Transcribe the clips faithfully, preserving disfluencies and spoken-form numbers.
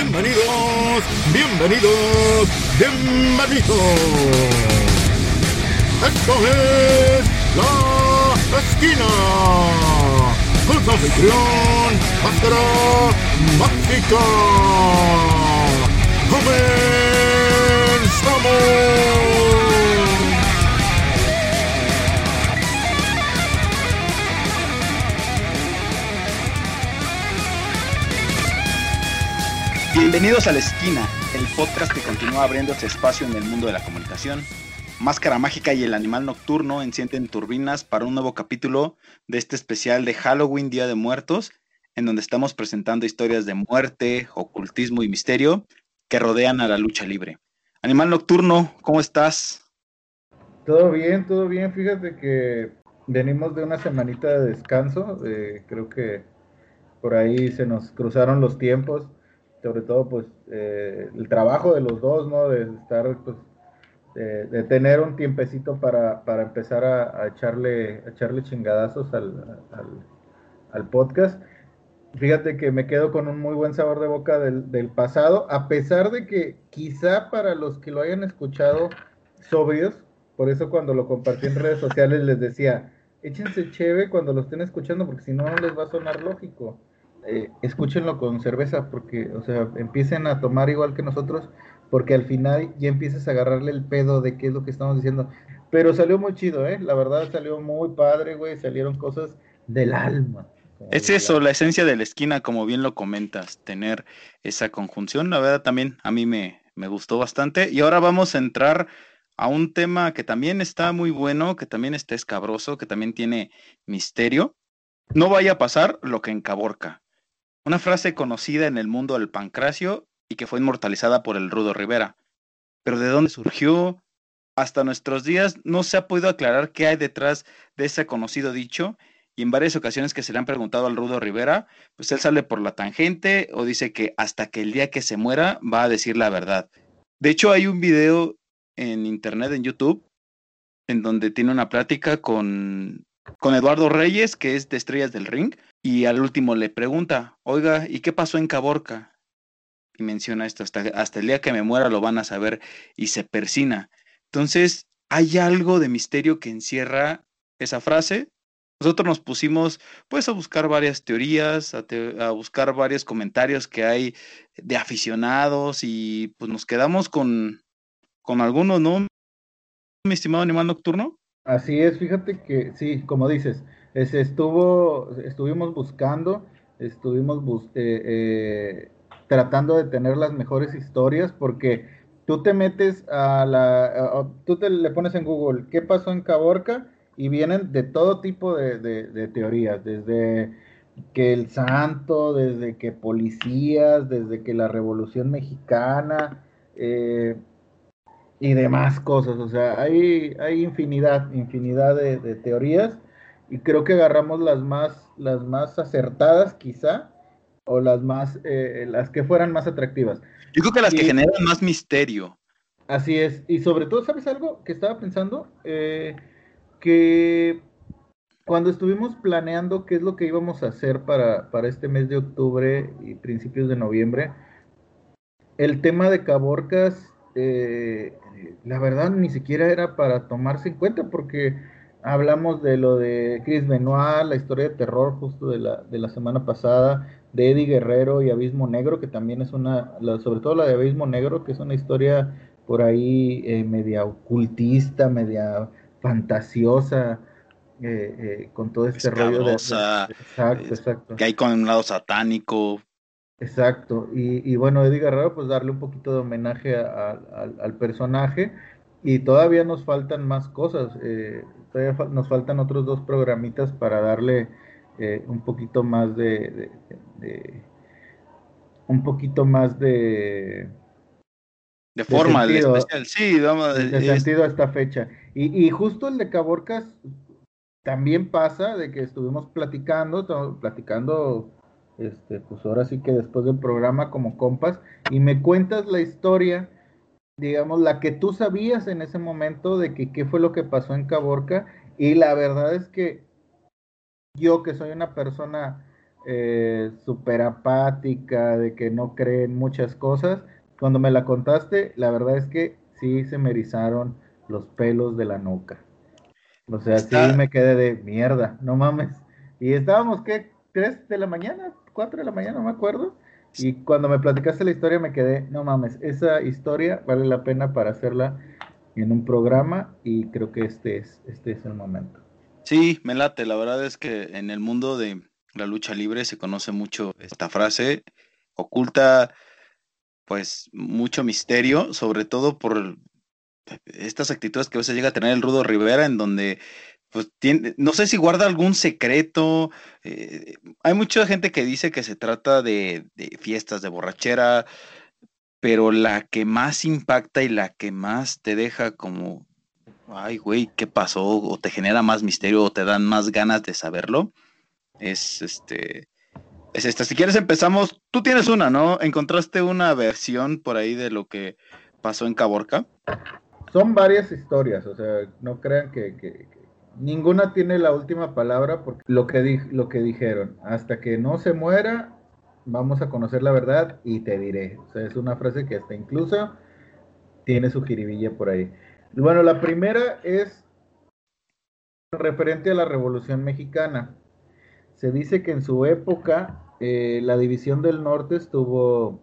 bienvenidos, bienvenidos, bienvenidos. Esto es La Esquina, con su anfitrión, Máscara Mágica. ¡Comenzamos! Bienvenidos a La Esquina, el podcast que continúa abriéndose espacio en el mundo de la comunicación. Máscara Mágica y el Animal Nocturno encienden turbinas para un nuevo capítulo de este especial de Halloween, Día de Muertos, en donde estamos presentando historias de muerte, ocultismo y misterio que rodean a la lucha libre. Animal Nocturno, ¿cómo estás? Todo bien, todo bien. Fíjate que venimos de una semanita de descanso. Eh, creo que por ahí se nos cruzaron los tiempos. Sobre todo, pues, eh, el trabajo de los dos, ¿no? De estar, pues, de, de tener un tiempecito para, para empezar a, a, echarle, a echarle chingadazos al, al, al podcast. Fíjate que me quedo con un muy buen sabor de boca del, del pasado, a pesar de que quizá para los que lo hayan escuchado sobrios, por eso cuando lo compartí en redes sociales les decía, échense cheve cuando lo estén escuchando, porque si no, no les va a sonar lógico. Eh, escúchenlo con cerveza, porque, o sea, empiecen a tomar igual que nosotros, porque al final ya empiezas a agarrarle el pedo de qué es lo que estamos diciendo. Pero salió muy chido, ¿eh? La verdad salió muy padre, güey, salieron cosas del alma. Es eso, la esencia de La Esquina, como bien lo comentas, tener esa conjunción, la verdad también a mí me, me gustó bastante. Y ahora vamos a entrar a un tema que también está muy bueno, que también está escabroso, que también tiene misterio. No vaya a pasar lo que en Caborca. Una frase conocida en el mundo del pancracio y que fue inmortalizada por el Rudo Rivera. Pero ¿de dónde surgió? Hasta nuestros días no se ha podido aclarar qué hay detrás de ese conocido dicho, y en varias ocasiones que se le han preguntado al Rudo Rivera, pues él sale por la tangente o dice que hasta que el día que se muera va a decir la verdad. De hecho, hay un video en internet, en YouTube, en donde tiene una plática con, con Eduardo Reyes, que es de Estrellas del Ring. Y al último le pregunta, oiga, ¿y qué pasó en Caborca? Y menciona esto, hasta, hasta el día que me muera lo van a saber, y se persina. Entonces, hay algo de misterio que encierra esa frase. Nosotros nos pusimos, pues, a buscar varias teorías, a, te- a buscar varios comentarios que hay de aficionados, y pues nos quedamos con, con algunos, ¿no? Mi estimado Animal Nocturno. Así es, fíjate que, sí, como dices, Estuvo, estuvimos buscando, estuvimos bus- eh, eh, tratando de tener las mejores historias, porque tú te metes a la, a, a, tú te le pones en Google, ¿qué pasó en Caborca? Y vienen de todo tipo de, de, de teorías, desde que el Santo, desde que policías, desde que la Revolución Mexicana, eh, y demás cosas. O sea, hay, hay infinidad, infinidad de, de teorías. Y creo que agarramos las más, las más acertadas, quizá, o las más, eh, las que fueran más atractivas. Yo creo que las y, que generan más misterio. Así es. Y sobre todo, ¿sabes algo que estaba pensando? Eh, que cuando estuvimos planeando qué es lo que íbamos a hacer para, para este mes de octubre y principios de noviembre, el tema de Caborcas, eh, la verdad, ni siquiera era para tomarse en cuenta, porque hablamos de lo de Chris Benoit, la historia de terror justo de la, de la semana pasada, de Eddie Guerrero y Abismo Negro, que también es una, la, sobre todo la de Abismo Negro, que es una historia por ahí eh, media ocultista, media fantasiosa, eh, eh, con todo este rollo de, de, exacto, exacto. Que hay con un lado satánico. Exacto, y, y bueno, Eddie Guerrero, pues darle un poquito de homenaje a, a, al, al personaje. Y todavía nos faltan más cosas, eh, todavía fa- nos faltan otros dos programitas para darle eh, un poquito más de, de, de, de... Un poquito más de... De forma, de sentido, el especial, sí, vamos. De, de es... sentido a esta fecha. Y, y justo el de Caborcas también pasa, de que estuvimos platicando, platicando, este, pues ahora sí que después del programa como compas, y me cuentas la historia, digamos, la que tú sabías en ese momento de que qué fue lo que pasó en Caborca, y la verdad es que yo, que soy una persona eh, súper apática, de que no cree en muchas cosas. Cuando me la contaste, la verdad es que sí se me erizaron los pelos de la nuca. O sea, está... sí me quedé de mierda, no mames. Y estábamos, ¿qué? ¿Tres de la mañana? ¿Cuatro de la mañana? No me acuerdo. Y cuando me platicaste la historia me quedé, no mames, esa historia vale la pena para hacerla en un programa, y creo que este es, este es el momento. Sí, me late. La verdad es que en el mundo de la lucha libre se conoce mucho esta frase. Oculta, pues, mucho misterio, sobre todo por estas actitudes que a veces llega a tener el Rudo Rivera, en donde, pues, tiene, no sé si guarda algún secreto. Eh, hay mucha gente que dice que se trata de, de fiestas de borrachera, pero la que más impacta y la que más te deja como, ay, güey, ¿qué pasó? O te genera más misterio o te dan más ganas de saberlo. Es este... Es esta. Si quieres empezamos. Tú tienes una, ¿no? ¿Encontraste una versión por ahí de lo que pasó en Caborca? Son varias historias, o sea, no crean que... que, que... ninguna tiene la última palabra, porque lo que, di- lo que dijeron, hasta que no se muera, vamos a conocer la verdad y te diré. O sea, es una frase que hasta incluso tiene su jiribilla por ahí. Bueno, la primera es referente a la Revolución Mexicana. Se dice que en su época eh, la División del Norte estuvo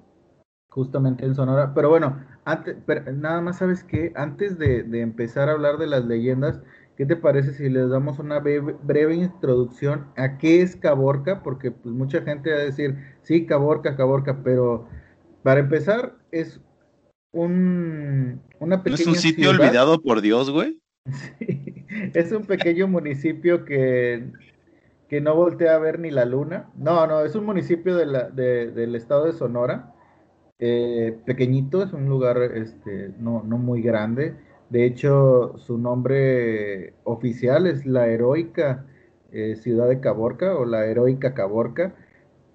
justamente en Sonora. Pero bueno, antes, pero nada más, ¿sabes qué? Antes de, de empezar a hablar de las leyendas, ¿qué te parece si les damos una breve, breve introducción a qué es Caborca? Porque pues, mucha gente va a decir, sí, Caborca, Caborca, pero para empezar es un una pequeña ciudad. ¿No es un sitio ciudad. olvidado por Dios, güey? Sí, es un pequeño municipio que... que no voltea a ver ni la luna. No, no, es un municipio de la, de, del estado de Sonora, eh, pequeñito, es un lugar este, no, no muy grande. De hecho, su nombre oficial es la heroica eh, ciudad de Caborca, o la heroica Caborca.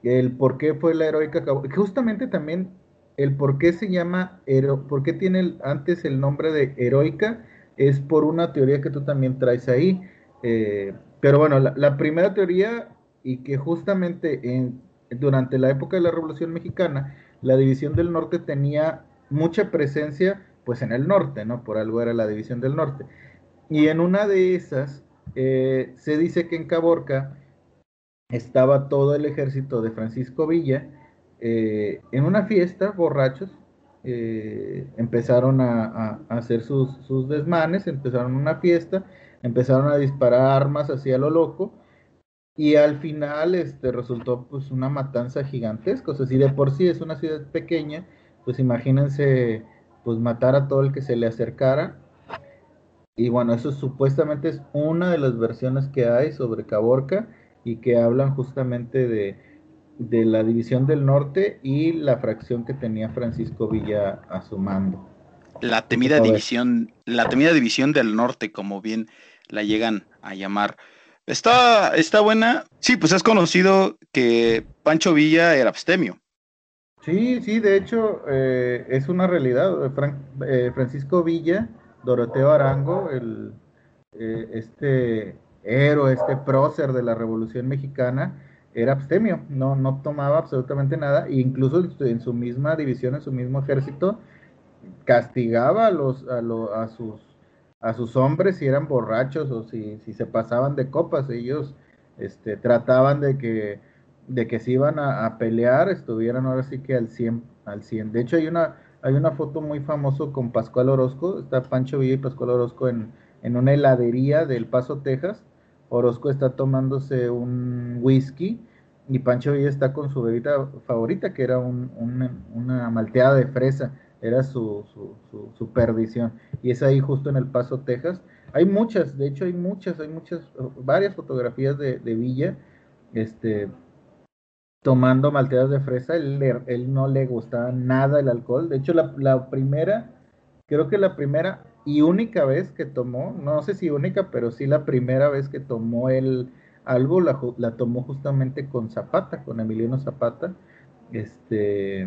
El por qué fue la heroica Caborca, justamente también el por qué se llama, hero, por qué tiene el, antes el nombre de heroica, es por una teoría que tú también traes ahí, eh, pero bueno, la, la primera teoría, y que justamente en, durante la época de la Revolución Mexicana, la División del Norte tenía mucha presencia, pues en el norte, ¿no? Por algo era la División del Norte. Y en una de esas, eh, se dice que en Caborca estaba todo el ejército de Francisco Villa, eh, en una fiesta, borrachos, eh, empezaron a, a, a hacer sus, sus desmanes, empezaron una fiesta, empezaron a disparar armas hacia lo loco, y al final este, resultó pues una matanza gigantesca. O sea, si de por sí es una ciudad pequeña, pues imagínense pues matar a todo el que se le acercara. Y bueno, eso supuestamente es una de las versiones que hay sobre Caborca, y que hablan justamente de, de la División del Norte y la fracción que tenía Francisco Villa a su mando. La temida división, la temida división del norte, como bien la llegan a llamar. Está, está buena. Sí, pues es conocido que Pancho Villa era abstemio. Sí, sí, de hecho, eh, es una realidad. Fran, eh, Francisco Villa, Doroteo Arango, el eh, este héroe, este prócer de la Revolución Mexicana, era abstemio, no, no tomaba absolutamente nada, e incluso en su misma división, en su mismo ejército, castigaba a los a, lo, a sus a sus hombres si eran borrachos o si, si se pasaban de copas. Ellos este trataban de que de que se iban a, a pelear, estuvieran ahora sí que al cien al cien. De hecho hay una hay una foto muy famosa con Pascual Orozco. Está Pancho Villa y Pascual Orozco en, en una heladería del Paso, Texas. Orozco está tomándose un whisky y Pancho Villa está con su bebida favorita, que era un, un, una malteada de fresa. Era su, su, su, su perdición. Y es ahí justo en El Paso, Texas. Hay muchas, de hecho hay muchas, hay muchas, varias fotografías de, de Villa, este, tomando malteadas de fresa. Él, él no le gustaba nada el alcohol. De hecho, la, la primera, creo que la primera y única vez que tomó, no sé si única, pero sí la primera vez que tomó él algo, la, la tomó justamente con Zapata, con Emiliano Zapata. Este...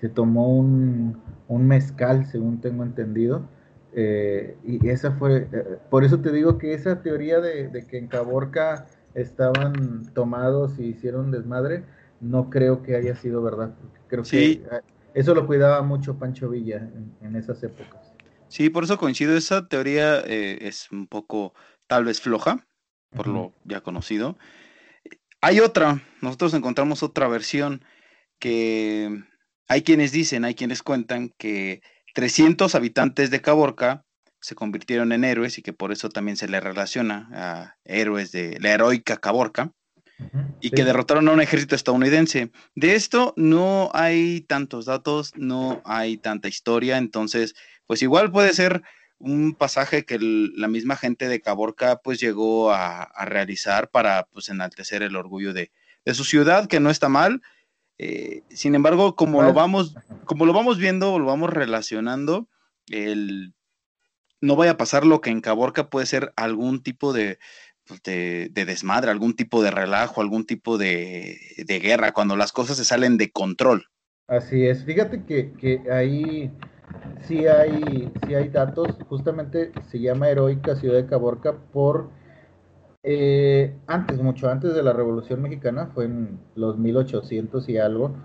se tomó un, un mezcal, según tengo entendido, eh, y esa fue, eh, por eso te digo que esa teoría de, de que en Caborca estaban tomados y hicieron desmadre, no creo que haya sido verdad, porque creo sí. que eso lo cuidaba mucho Pancho Villa en, en esas épocas. Sí, por eso coincido, esa teoría eh, es un poco, tal vez floja, por uh-huh. lo ya conocido. Hay otra, nosotros encontramos otra versión que hay quienes dicen, hay quienes cuentan que trescientos habitantes de Caborca se convirtieron en héroes y que por eso también se le relaciona a héroes de la heroica Caborca uh-huh, y sí. que derrotaron a un ejército estadounidense. De esto no hay tantos datos, no hay tanta historia, entonces pues igual puede ser un pasaje que el, la misma gente de Caborca pues llegó a, a realizar para pues enaltecer el orgullo de, de su ciudad, que no está mal. Eh, sin embargo, como lo vamos, como lo vamos viendo, lo vamos relacionando, el... no vaya a pasar lo que en Caborca puede ser algún tipo de, pues de, de desmadre, algún tipo de relajo, algún tipo de, de guerra, cuando las cosas se salen de control. Así es, fíjate que, que ahí sí hay, sí hay datos, justamente se llama heroica ciudad de Caborca por eh, antes, mucho antes de la Revolución Mexicana, fue en los mil ochocientos y algo,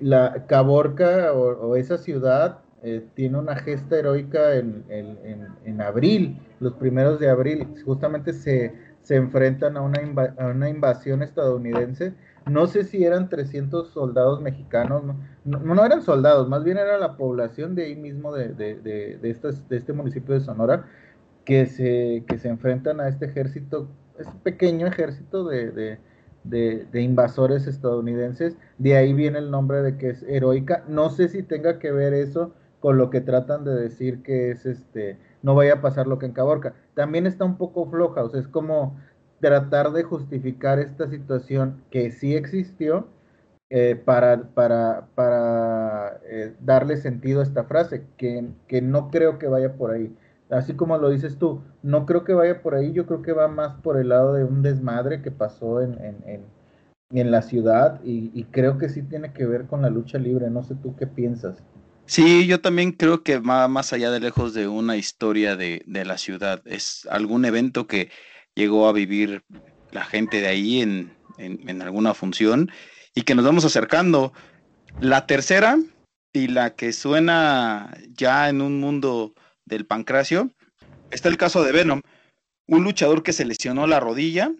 la Caborca o, o esa ciudad, Eh, tiene una gesta heroica en, en, en, en abril, los primeros de abril, justamente se, se enfrentan a una, inv- a una invasión estadounidense, no sé si eran trescientos soldados mexicanos, no, no, no eran soldados, más bien era la población de ahí mismo, de, de, de, de, estas, de este municipio de Sonora, que se, que se enfrentan a este ejército, este pequeño ejército de... de De, de invasores estadounidenses, de ahí viene el nombre de que es heroica, no sé si tenga que ver eso con lo que tratan de decir que es este, no vaya a pasar lo que en Caborca, también está un poco floja, o sea, es como tratar de justificar esta situación que sí existió eh, para, para, para eh, darle sentido a esta frase, que, que no creo que vaya por ahí. Así como lo dices tú, no creo que vaya por ahí, yo creo que va más por el lado de un desmadre que pasó en, en, en, en la ciudad y, y creo que sí tiene que ver con la lucha libre, no sé tú qué piensas. Sí, yo también creo que va más allá de lejos de una historia de, de la ciudad, es algún evento que llegó a vivir la gente de ahí en, en, en alguna función y que nos vamos acercando. La tercera y la que suena ya en un mundo... del pancracio, está el caso de Venom, un luchador que se lesionó la rodilla,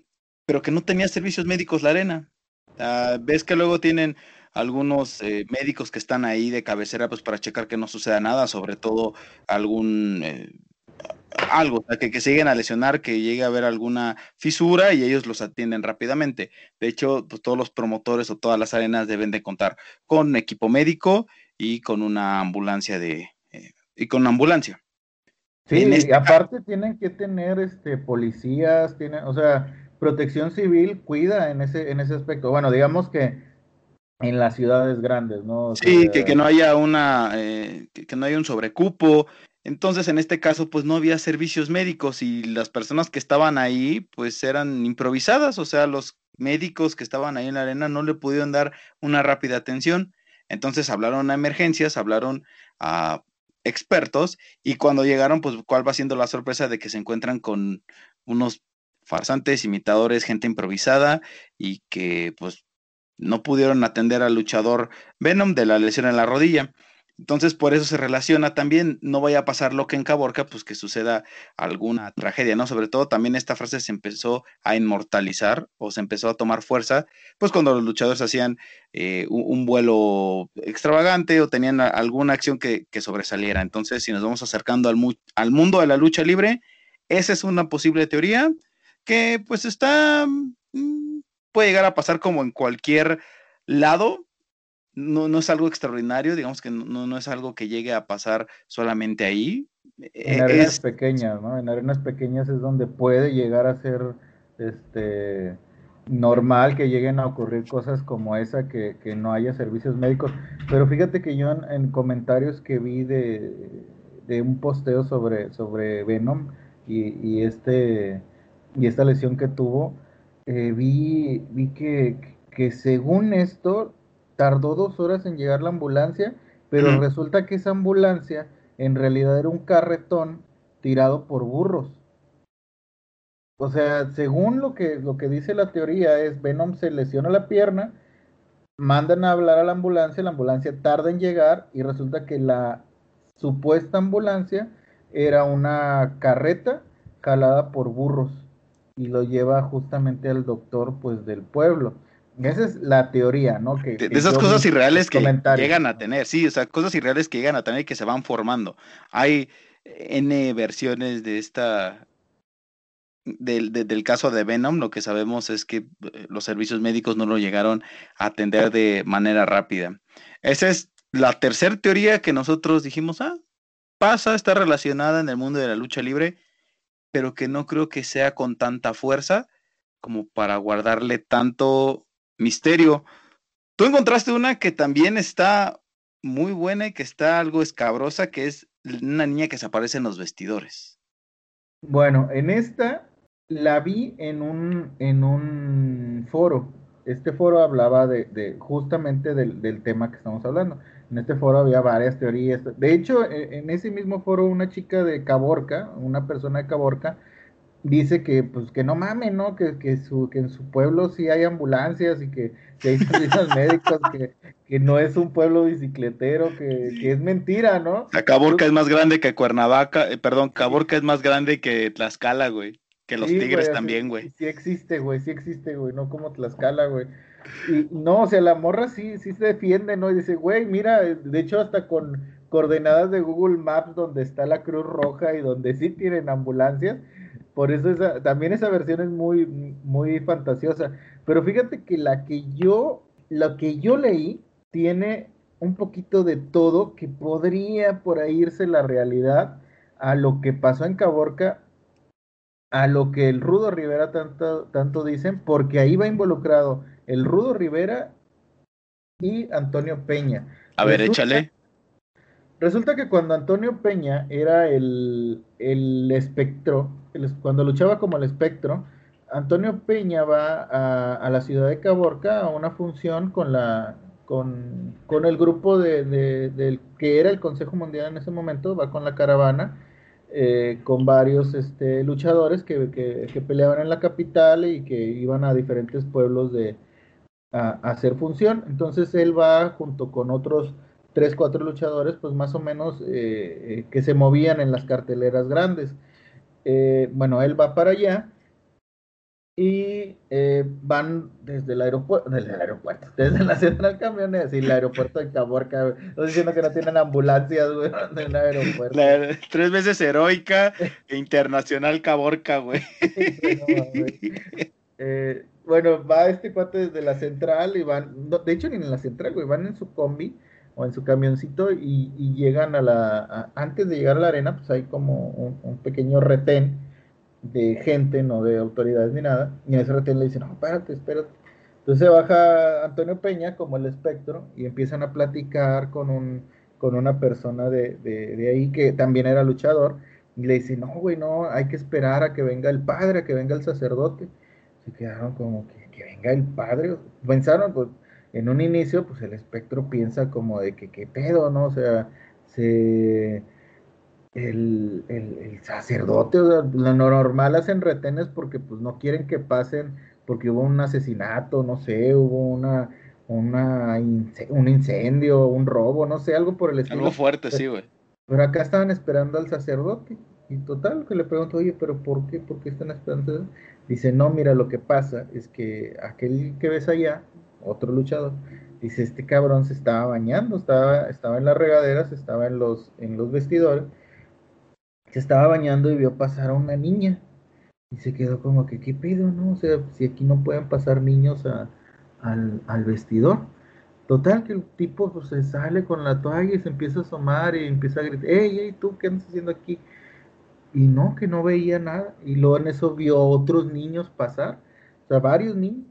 pero que no tenía servicios médicos la arena. Uh, ves que luego tienen algunos eh, médicos que están ahí de cabecera pues para checar que no suceda nada, sobre todo algún eh, algo, que, que se lleguen a lesionar, que llegue a haber alguna fisura y ellos los atienden rápidamente. De hecho, pues, todos los promotores o todas las arenas deben de contar con equipo médico y con una ambulancia de eh, y con una ambulancia. Sí, este... aparte tienen que tener este policías, tienen, o sea, Protección Civil cuida en ese, en ese aspecto. Bueno, digamos que en las ciudades grandes, ¿no? O sí, sea... que, que no haya una, eh, que, que no haya un sobrecupo. Entonces, en este caso, pues no había servicios médicos y las personas que estaban ahí, pues eran improvisadas. O sea, los médicos que estaban ahí en la arena no le pudieron dar una rápida atención. Entonces, hablaron a emergencias, hablaron a expertos, y cuando llegaron, pues cuál va siendo la sorpresa de que se encuentran con unos farsantes, imitadores, gente improvisada, y que pues no pudieron atender al luchador Venom de la lesión en la rodilla. Entonces por eso se relaciona también, no vaya a pasar lo que en Caborca, pues que suceda alguna tragedia, ¿no? Sobre todo también esta frase se empezó a inmortalizar o se empezó a tomar fuerza, pues cuando los luchadores hacían eh, un, un vuelo extravagante o tenían a, alguna acción que, que sobresaliera. Entonces si nos vamos acercando al, mu- al mundo de la lucha libre, esa es una posible teoría que pues está, puede llegar a pasar como en cualquier lado. No, no es algo extraordinario, digamos que no, no es algo que llegue a pasar solamente ahí. En arenas es... pequeñas, ¿no? En arenas pequeñas es donde puede llegar a ser este normal que lleguen a ocurrir cosas como esa, que, que no haya servicios médicos. Pero fíjate que yo en, en comentarios que vi de, de un posteo sobre, sobre Venom y, y, este, y esta lesión que tuvo, eh, vi, vi que, que según esto... tardó dos horas en llegar la ambulancia, pero mm. resulta que esa ambulancia en realidad era un carretón tirado por burros. O sea, según lo que, lo que dice la teoría es, Venom se lesiona la pierna, mandan a hablar a la ambulancia, la ambulancia tarda en llegar y resulta que la supuesta ambulancia era una carreta jalada por burros y lo lleva justamente al doctor pues del pueblo. Esa es la teoría, ¿no? Que, de, que de esas cosas irreales que llegan a tener, sí, o sea, cosas irreales que llegan a tener y que se van formando. Hay N versiones de esta... Del, de, del caso de Venom, lo que sabemos es que los servicios médicos no lo llegaron a atender de manera rápida. Esa es la tercera teoría que nosotros dijimos, ah, pasa, está relacionada en el mundo de la lucha libre, pero que no creo que sea con tanta fuerza como para guardarle tanto misterio. Tú encontraste una que también está muy buena y que está algo escabrosa, que es una niña que se aparece en los vestidores. Bueno, en esta la vi en un, en un foro. Este foro hablaba de, de justamente del, del tema que estamos hablando. En este foro había varias teorías. De hecho, en ese mismo foro una chica de Caborca, una persona de Caborca, dice que pues que no mames, ¿no? Que, que, su, que en su pueblo sí hay ambulancias y que, que hay servicios médicos, que, que no es un pueblo bicicletero, que, que es mentira, ¿no? La Caborca Tú... es más grande que Cuernavaca, eh, perdón, Caborca es más grande que Tlaxcala, güey, que los sí, Tigres güey, también, sí, güey. Sí existe, güey, sí existe, güey, no como Tlaxcala, güey. Y no, o sea, la morra sí, sí se defiende, ¿no? Y dice, güey, mira, de hecho hasta con coordenadas de Google Maps donde está la Cruz Roja y donde sí tienen ambulancias. Por eso esa, también esa versión es muy, muy fantasiosa. Pero fíjate que la que yo, la que yo leí tiene un poquito de todo que podría por ahí irse la realidad a lo que pasó en Caborca, a lo que el Rudo Rivera tanto, tanto dicen, porque ahí va involucrado el Rudo Rivera y Antonio Peña. A ver, resulta, échale. Resulta que cuando Antonio Peña era el, el espectro, cuando luchaba como el espectro, Antonio Peña va a, a la ciudad de Caborca a una función con la con, con el grupo de, de, de que era el Consejo Mundial en ese momento, va con la caravana, eh, con varios este, luchadores que, que, que peleaban en la capital y que iban a diferentes pueblos de a, a hacer función. Entonces él va junto con otros tres, cuatro luchadores, pues más o menos eh, eh, que se movían en las carteleras grandes. Eh, bueno, él va para allá y eh, van desde el aeropuerto, desde el aeropuerto, desde la central camiones y el aeropuerto de Caborca, no diciendo que no tienen ambulancias, güey, del aeropuerto. La, tres veces heroica e internacional Caborca, güey. eh, bueno, va este cuate desde la central y van, no, de hecho ni en la central, güey, van en su combi o en su camioncito y, y llegan a la... A, antes de llegar a la arena, pues hay como un, un pequeño retén de gente, no de autoridades ni nada, y en ese retén le dicen, no, espérate, espérate. Entonces baja Antonio Peña como el espectro y empiezan a platicar con un con una persona de, de, de ahí que también era luchador, y le dicen, no, güey, no, hay que esperar a que venga el padre, a que venga el sacerdote. Se quedaron como que, que venga el padre. Pensaron, pues, en un inicio, pues el espectro piensa como de que qué pedo, ¿no? O sea, se el, el, el sacerdote, o sea, lo normal hacen retenes porque pues no quieren que pasen, porque hubo un asesinato, no sé, hubo una, una un incendio, un robo, no sé, algo por el estilo. Algo fuerte, pero, sí, güey. Pero acá estaban esperando al sacerdote, y total, que le pregunto, oye, pero ¿por qué? ¿Por qué están esperando? Dice, no, mira, lo que pasa es que aquel que ves allá, otro luchador, dice, este cabrón se estaba bañando, estaba, estaba en las regaderas, estaba en los, en los vestidores, se estaba bañando y vio pasar a una niña, y se quedó como que, ¿qué pedo, no? O sea, si aquí no pueden pasar niños a, al, al vestidor. Total, que el tipo pues, se sale con la toalla y se empieza a asomar y empieza a gritar, ¡ey, ey, tú, qué andas haciendo aquí! Y no, que no veía nada, y luego en eso vio otros niños pasar, o sea, varios niños.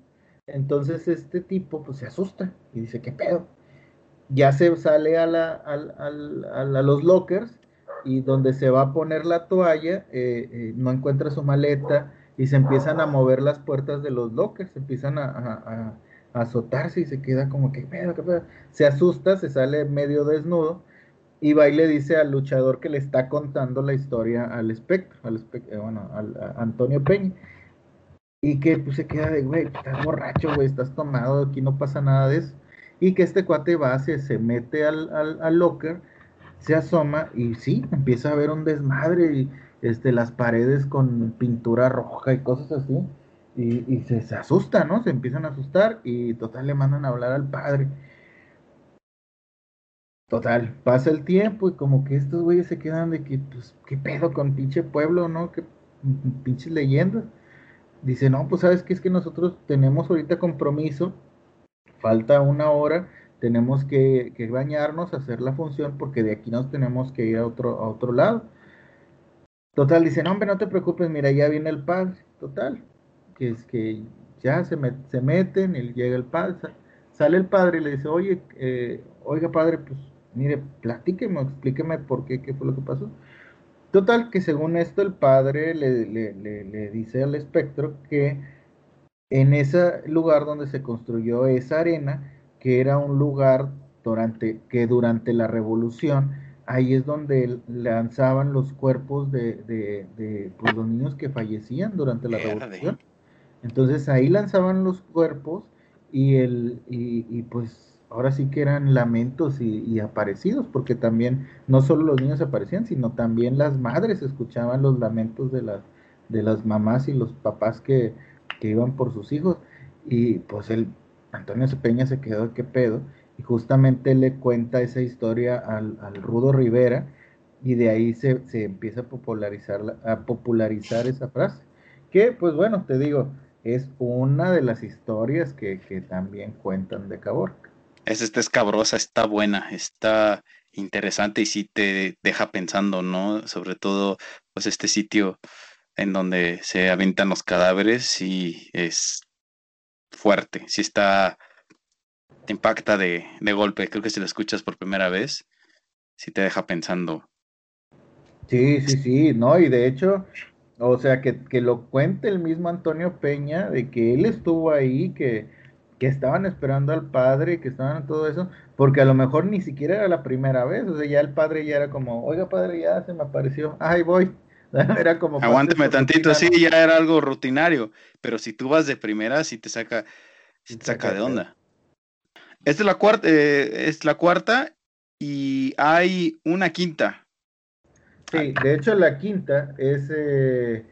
Entonces este tipo pues se asusta y dice, ¿qué pedo? Ya se sale a, la, a, a, a, a los lockers y donde se va a poner la toalla, eh, eh, no encuentra su maleta y se empiezan a mover las puertas de los lockers, se empiezan a, a, a azotarse y se queda como, ¿qué pedo? ¿Qué pedo? Se asusta, se sale medio desnudo y va y le dice al luchador que le está contando la historia al espectro, al espectro, bueno, al, a Antonio Peña. y que pues, se queda de, güey, estás borracho, güey, estás tomado, aquí no pasa nada de eso. Y que este cuate va, se, se mete al, al, al locker, se asoma y sí, empieza a ver un desmadre y este, las paredes con pintura roja y cosas así. Y, y se, se asusta, ¿no? Se empiezan a asustar y total le mandan a hablar al padre. Total, pasa el tiempo y como que estos güeyes se quedan de que, pues, ¿qué pedo con pinche pueblo, no? ¿Qué pinches leyendas? Dice, no, pues, ¿sabes qué? Es que nosotros tenemos ahorita compromiso, falta una hora, tenemos que, que bañarnos, hacer la función, porque de aquí nos tenemos que ir a otro, a otro lado. Total, dice, no, hombre, no te preocupes, mira, ya viene el padre. Total, que es que ya se, met, se meten, y llega el padre, sale el padre y le dice, oye, eh, oiga, padre, pues, mire, platíqueme, explíqueme por qué, qué fue lo que pasó. Total, que según esto el padre le, le, le, le dice al espectro que en ese lugar donde se construyó esa arena, que era un lugar durante, que durante la revolución, ahí es donde lanzaban los cuerpos de, de, de pues, los niños que fallecían durante la revolución. Entonces ahí lanzaban los cuerpos y, el, y, y pues... ahora sí que eran lamentos y, y aparecidos, porque también no solo los niños aparecían, sino también las madres escuchaban los lamentos de las de las mamás y los papás que, que iban por sus hijos. Y pues el Antonio Peña se quedó, ¿qué pedo? Y justamente le cuenta esa historia al, al Rudo Rivera, y de ahí se, se empieza a popularizar, a popularizar esa frase, que pues bueno, te digo, es una de las historias que, que también cuentan de Caborca. Es, está escabrosa, está buena, está interesante y sí te deja pensando, ¿no? Sobre todo, pues, este sitio en donde se aventan los cadáveres, sí es fuerte, sí está, te impacta de, de golpe. Creo que si lo escuchas por primera vez, sí te deja pensando. Sí, sí, sí, no, y de hecho, o sea, que, que lo cuente el mismo Antonio Peña, de que él estuvo ahí, que... que estaban esperando al padre, que estaban todo eso, porque a lo mejor ni siquiera era la primera vez, o sea, ya el padre ya era como, oiga, padre, ya se me apareció, ahí voy, era como... aguánteme tantito, sí, ya era algo rutinario, pero si tú vas de primera, sí te saca, sí te saca de onda. Esta es la cuarta, eh, es la cuarta, y hay una quinta. Sí, de hecho la quinta es... Eh...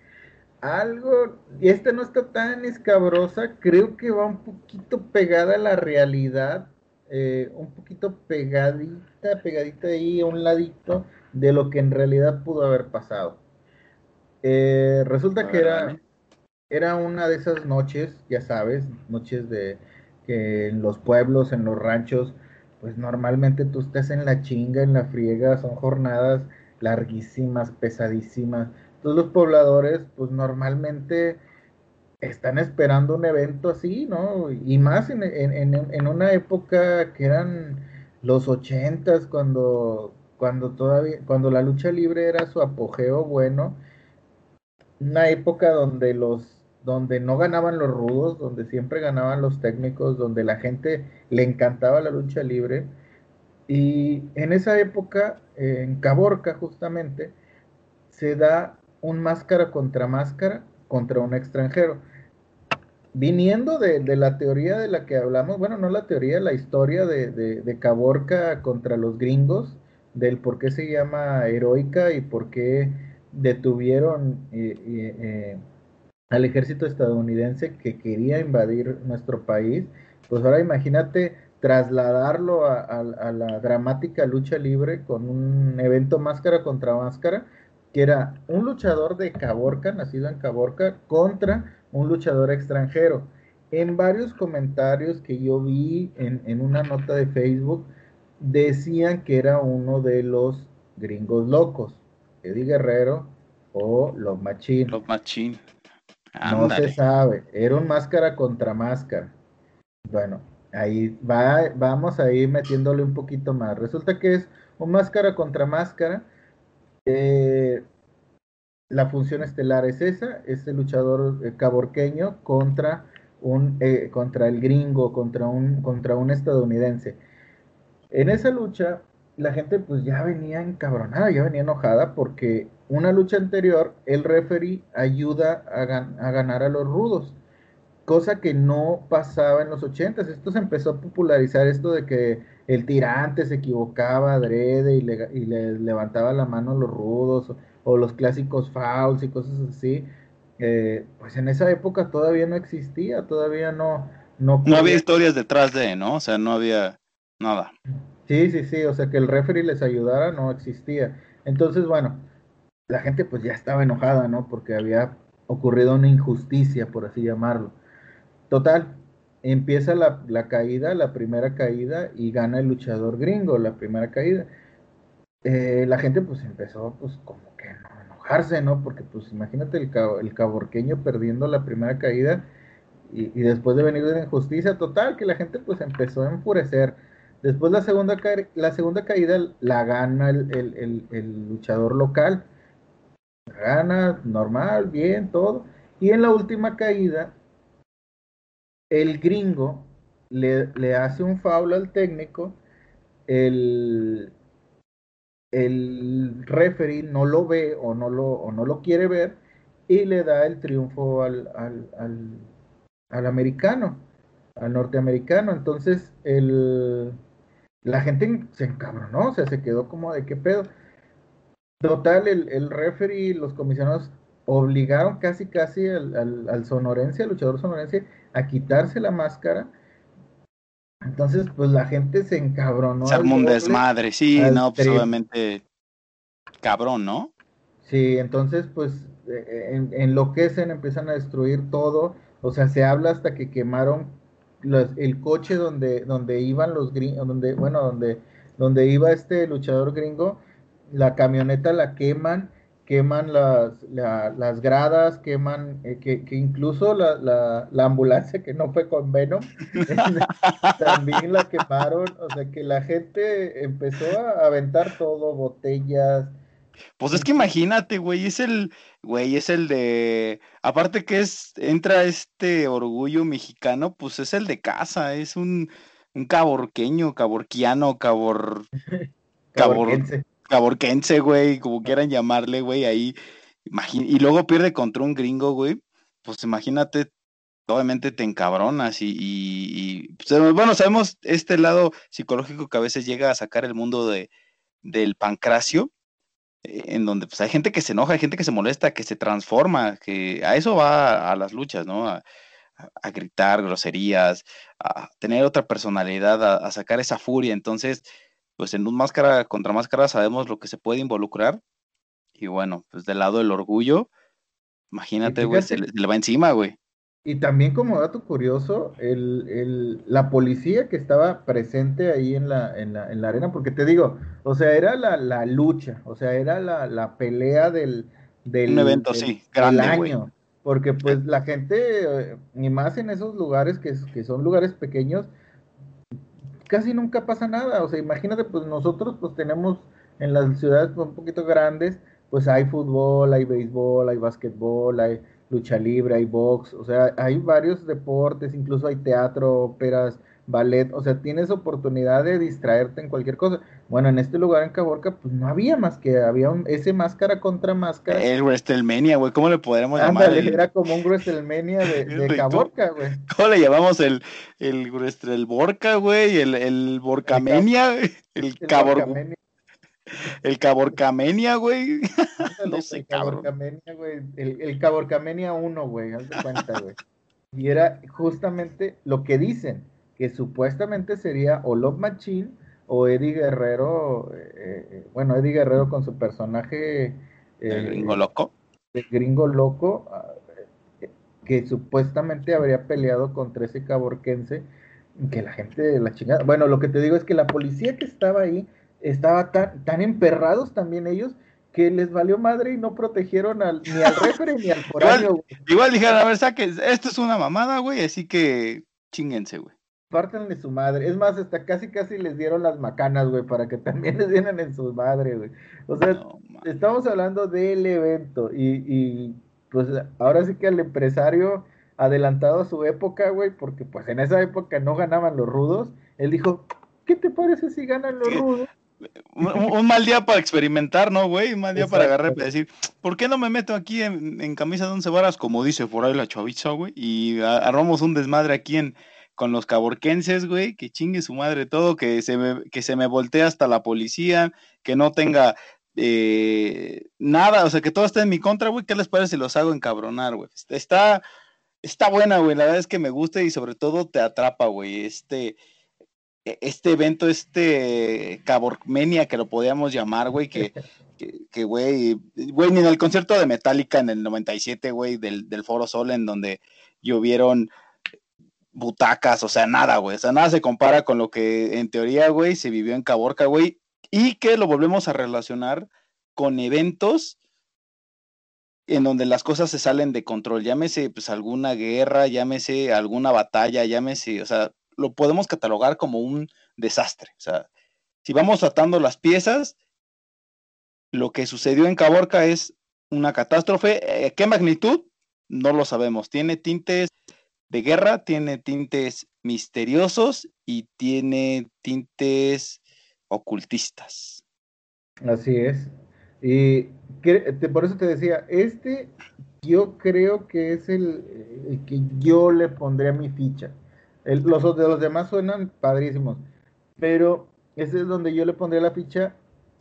algo, y esta no está tan escabrosa, creo que va un poquito pegada a la realidad, eh, un poquito pegadita, pegadita ahí a un ladito de lo que en realidad pudo haber pasado. Eh, resulta que era, era una de esas noches, ya sabes, noches de que en los pueblos, en los ranchos, pues normalmente tú estás en la chinga, en la friega, son jornadas larguísimas, pesadísimas. Entonces los pobladores, pues normalmente están esperando un evento así, ¿no? Y más en, en, en una época que eran los ochentas, cuando, cuando todavía, cuando la lucha libre era su apogeo bueno, una época donde los, donde no ganaban los rudos, donde siempre ganaban los técnicos, donde la gente le encantaba la lucha libre. Y en esa época, en Caborca justamente, se da un máscara contra máscara contra un extranjero. Viniendo de, de la teoría de la que hablamos, bueno, no la teoría, la historia de, de, de Caborca contra los gringos, del por qué se llama heroica y por qué detuvieron eh, eh, eh, al ejército estadounidense que quería invadir nuestro país, pues ahora imagínate trasladarlo a, a, a la dramática lucha libre con un evento máscara contra máscara, que era un luchador de Caborca, nacido en Caborca, contra un luchador extranjero. En varios comentarios que yo vi en, en una nota de Facebook, decían que era uno de los gringos locos, Eddie Guerrero o Love Machine. Love Machine. No se sabe, era un máscara contra máscara. Bueno, ahí va, vamos a ir metiéndole un poquito más. Resulta que es un máscara contra máscara. Eh, la función estelar es esa, es el luchador eh, caborqueño contra un eh, contra el gringo, contra un contra un estadounidense. En esa lucha la gente pues ya venía encabronada, ya venía enojada porque una lucha anterior, el referee ayuda a, gan a ganar a los rudos, cosa que no pasaba en los ochentas. Esto se empezó a popularizar, esto de que el tirante se equivocaba adrede y le, y le levantaba la mano a los rudos, o, o los clásicos fouls y cosas así. Eh, pues en esa época todavía no existía, todavía no... No, no había historias detrás de, ¿no? O sea, no había nada. Sí, sí, sí, o sea, que el referee les ayudara no existía. Entonces, bueno, la gente pues ya estaba enojada, ¿no? Porque había ocurrido una injusticia, por así llamarlo. Total, empieza la, la caída, la primera caída, y gana el luchador gringo, la primera caída. Eh, la gente pues empezó pues como que a enojarse, ¿no? Porque pues imagínate el, el caborqueño perdiendo la primera caída, Y, y después de venir de injusticia, total, que la gente pues empezó a enfurecer. Después la segunda, ca la segunda caída la gana el, el, el, el luchador local. La gana, normal, bien, todo. Y en la última caída, el gringo le, le hace un foul al técnico. El, el referee no lo ve o no lo, o no lo quiere ver y le da el triunfo al... al, al al americano, al norteamericano. Entonces el, la gente se encabronó, o sea, se quedó como de qué pedo. Total, el, el referee y los comisionados obligaron casi casi al, al, al sonorense, al luchador sonorense, a quitarse la máscara. Entonces pues la gente se encabronó, se armó un desmadre, sí, no, pues obviamente cabrón, ¿no? Sí, entonces pues en, enloquecen, empiezan a destruir todo. O sea, se habla hasta que quemaron los, el coche donde donde iban los gringos, donde bueno, donde donde iba este luchador gringo. La camioneta la queman, queman las la, las gradas, queman eh, que, que incluso la, la la ambulancia que no fue con Venom también la quemaron. O sea, que la gente empezó a aventar todo, botellas. Pues es que imagínate, güey, es el, güey, es el de, aparte que es, entra este orgullo mexicano, pues es el de casa, es un, un caborqueño, caborquiano, cabor, caborquense, caborquense, güey, como quieran llamarle, güey, ahí, imagina, y luego pierde contra un gringo, güey, pues imagínate, obviamente te encabronas y, y, y pues, bueno, sabemos este lado psicológico que a veces llega a sacar el mundo de, del pancracio, en donde pues hay gente que se enoja, hay gente que se molesta, que se transforma, que a eso va a, a las luchas, ¿no? A, a, a gritar groserías, a tener otra personalidad, a, a sacar esa furia. Entonces, pues en un máscara contra máscara sabemos lo que se puede involucrar. Y bueno, pues del lado del orgullo, imagínate, güey, se, se le va encima, güey. Y también como dato curioso, el, el, la policía que estaba presente ahí en la, en la, en la arena, porque te digo, o sea, era la, la lucha, o sea, era la, la pelea del, del, un evento, del, sí, grande, del año, wey. Porque pues la gente, ni más en esos lugares que, que son lugares pequeños, casi nunca pasa nada. O sea, imagínate, pues nosotros pues tenemos en las ciudades un poquito grandes, pues hay fútbol, hay béisbol, hay básquetbol, hay lucha libre, hay box, o sea, hay varios deportes, incluso hay teatro, óperas, ballet, o sea, tienes oportunidad de distraerte en cualquier cosa. Bueno, en este lugar en Caborca, pues no había más que, había un, ese máscara contra máscara. El WrestleMania, güey, ¿cómo le podremos Ándale, llamar? El... Era como un WrestleMania de, de Caborca, güey. ¿Cómo le llamamos el, el, el Borca, güey, el, el Borcamenia, el, el Cabor... Borcamenia. El Caborcamenia, güey. No sé, el Caborcamenia, güey. El, el Caborcamenia uno, güey. Haz de cuenta, güey. Y era justamente lo que dicen, que supuestamente sería o Love Machine o Eddie Guerrero. Eh, bueno, Eddie Guerrero con su personaje. Eh, ¿El Gringo Loco? El Gringo Loco, eh, que supuestamente habría peleado contra ese caborquense. Que la gente de la chingada. Bueno, lo que te digo es que la policía que estaba ahí. Estaba tan, tan emperrados también ellos que les valió madre y no protegieron al, ni al referee ni al foráneo. Igual, igual dijeron, a ver, saquen, esto es una mamada, güey, así que chinguense, güey. Pártanle su madre. Es más, hasta casi casi les dieron las macanas, güey, para que también les dieran en su madre, güey. O sea, no, estamos hablando del evento y, y pues ahora sí que el empresario adelantado a su época, güey, porque pues en esa época no ganaban los rudos. Él dijo, ¿qué te parece si ganan los rudos? Un, un mal día para experimentar, ¿no, güey? Un mal día Exacto. para agarrar y decir, ¿por qué no me meto aquí en, en camisa de once varas, como dice por ahí la chaviza, güey? Y armamos un desmadre aquí en, con los caborquenses, güey, que chingue su madre todo, que se me, que se me voltee hasta la policía, que no tenga eh, nada, o sea, que todo esté en mi contra, güey. ¿Qué les parece si los hago encabronar, güey? Está, está buena, güey, la verdad es que me gusta y sobre todo te atrapa, güey, este... Este evento, este Cabormenia, que lo podíamos llamar, güey, que, que, güey, güey, ni en el concierto de Metallica en el noventa y siete, güey, del, del Foro Sol, en donde llovieron butacas, o sea, nada, güey, o sea, nada se compara con lo que en teoría, güey, se vivió en Caborca, güey, y que lo volvemos a relacionar con eventos en donde las cosas se salen de control, llámese, pues, alguna guerra, llámese, alguna batalla, llámese, o sea, lo podemos catalogar como un desastre. O sea, si vamos atando las piezas, lo que sucedió en Caborca es una catástrofe. ¿Eh, qué magnitud? No lo sabemos. Tiene tintes de guerra, tiene tintes misteriosos y tiene tintes ocultistas. Así es. Y que, te, por eso te decía, este yo creo que es el, el que yo le pondría mi ficha. El, los de los demás suenan padrísimos, pero ese es donde yo le pondría la ficha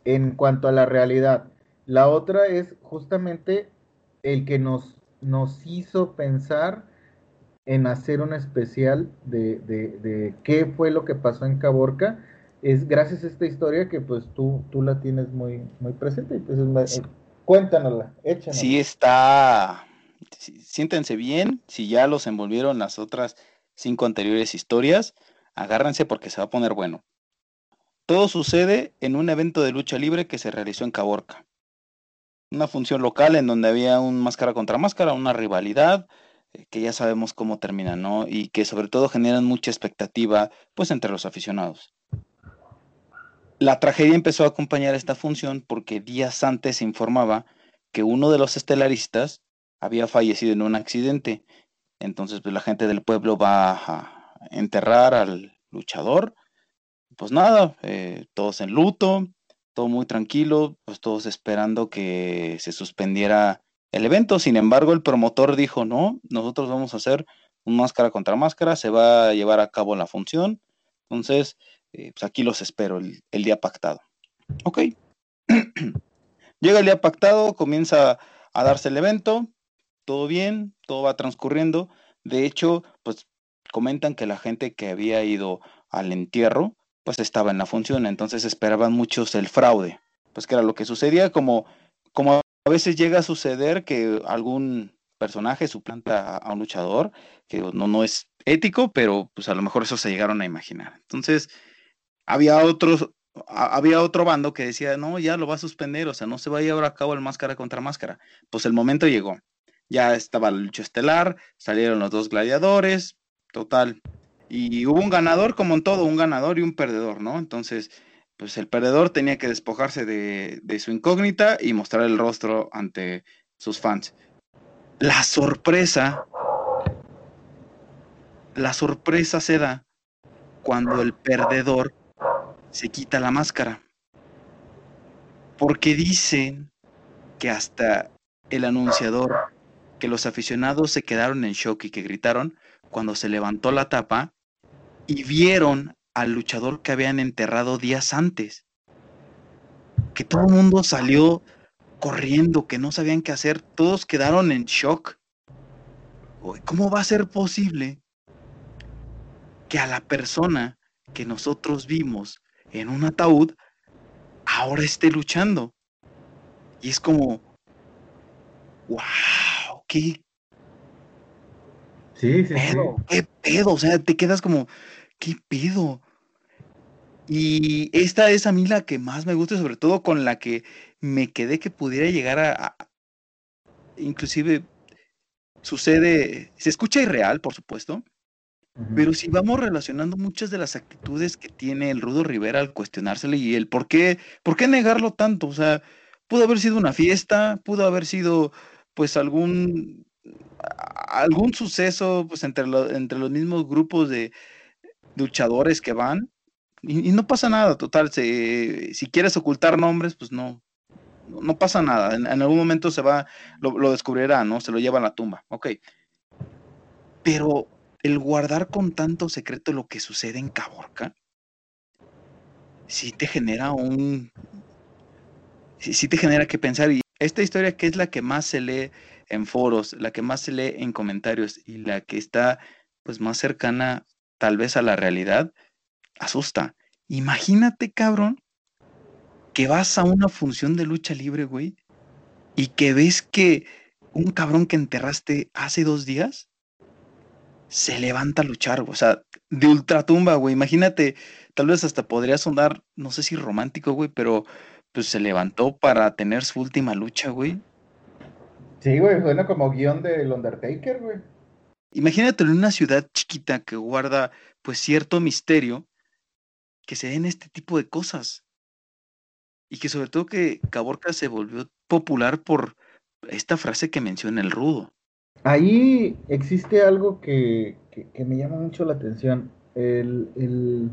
en cuanto a la realidad. La otra es justamente el que nos, nos hizo pensar en hacer un especial de, de, de qué fue lo que pasó en Caborca. Es gracias a esta historia que pues tú, tú la tienes muy, muy presente. Entonces, sí. Cuéntanosla, échanosla. Sí está, siéntense bien, si ya los envolvieron las otras cinco anteriores historias, agárrense porque se va a poner bueno. Todo sucede en un evento de lucha libre que se realizó en Caborca. Una función local en donde había un máscara contra máscara, una rivalidad, eh, que ya sabemos cómo termina, ¿no? Y que sobre todo generan mucha expectativa, pues, entre los aficionados. La tragedia empezó a acompañar esta función porque días antes se informaba que uno de los estelaristas había fallecido en un accidente. Entonces, pues, la gente del pueblo va a enterrar al luchador. Pues nada, eh, todos en luto, todo muy tranquilo, pues todos esperando que se suspendiera el evento. Sin embargo, el promotor dijo, no, nosotros vamos a hacer un máscara contra máscara, se va a llevar a cabo la función. Entonces, eh, pues aquí los espero el, el día pactado. Ok. Llega el día pactado, comienza a darse el evento. Todo bien, todo va transcurriendo. De hecho, pues comentan que la gente que había ido al entierro, pues estaba en la función, entonces esperaban muchos el fraude. Pues que era lo que sucedía, como, como a veces llega a suceder que algún personaje suplanta a, a un luchador, que no, no es ético, pero pues a lo mejor eso se llegaron a imaginar. Entonces, había otros, a, había otro bando que decía, no, ya lo va a suspender, o sea, no se va a llevar a cabo el máscara contra máscara. Pues el momento llegó. Ya estaba la lucha estelar, salieron los dos gladiadores, total. Y hubo un ganador, como en todo, un ganador y un perdedor, ¿no? Entonces, pues el perdedor tenía que despojarse de, de su incógnita y mostrar el rostro ante sus fans. La sorpresa, la sorpresa se da cuando el perdedor se quita la máscara. Porque dicen que hasta el anunciador, que los aficionados se quedaron en shock y que gritaron cuando se levantó la tapa y vieron al luchador que habían enterrado días antes. Que todo el mundo salió corriendo, que no sabían qué hacer, todos quedaron en shock. ¿Cómo va a ser posible que a la persona que nosotros vimos en un ataúd ahora esté luchando? Y es como, wow. ¿Qué? Sí, sí, pedo, sí. ¿Qué pedo? O sea, te quedas como, ¿qué pedo? Y esta es a mí la que más me gusta, y sobre todo con la que me quedé que pudiera llegar a, a... Inclusive, sucede, se escucha irreal, por supuesto, uh-huh. Pero si vamos relacionando muchas de las actitudes que tiene el Rudo Rivera al cuestionársele y el por qué, por qué negarlo tanto. O sea, pudo haber sido una fiesta, pudo haber sido... pues algún, algún suceso pues entre, lo, entre los mismos grupos de luchadores que van, Y, y no pasa nada, total, se, si quieres ocultar nombres, pues no, no, no pasa nada, en, en algún momento se va, lo, lo descubrirá, ¿no? Se lo lleva a la tumba, ok. Pero el guardar con tanto secreto lo que sucede en Caborca, sí te genera un... Sí, sí te genera que pensar, y esta historia que es la que más se lee en foros, la que más se lee en comentarios y la que está pues más cercana tal vez a la realidad, asusta. Imagínate, cabrón, que vas a una función de lucha libre, güey, y que ves que un cabrón que enterraste hace dos días se levanta a luchar, güey. O sea, de ultratumba, güey. Imagínate, tal vez hasta podría sonar, no sé si romántico, güey, pero pues se levantó para tener su última lucha, güey. Sí, güey, suena como guión del Undertaker, güey. Imagínatelo en una ciudad chiquita que guarda, pues, cierto misterio, que se den este tipo de cosas. Y que sobre todo que Caborca se volvió popular por esta frase que menciona el Rudo. Ahí existe algo que, que, que me llama mucho la atención. El, el,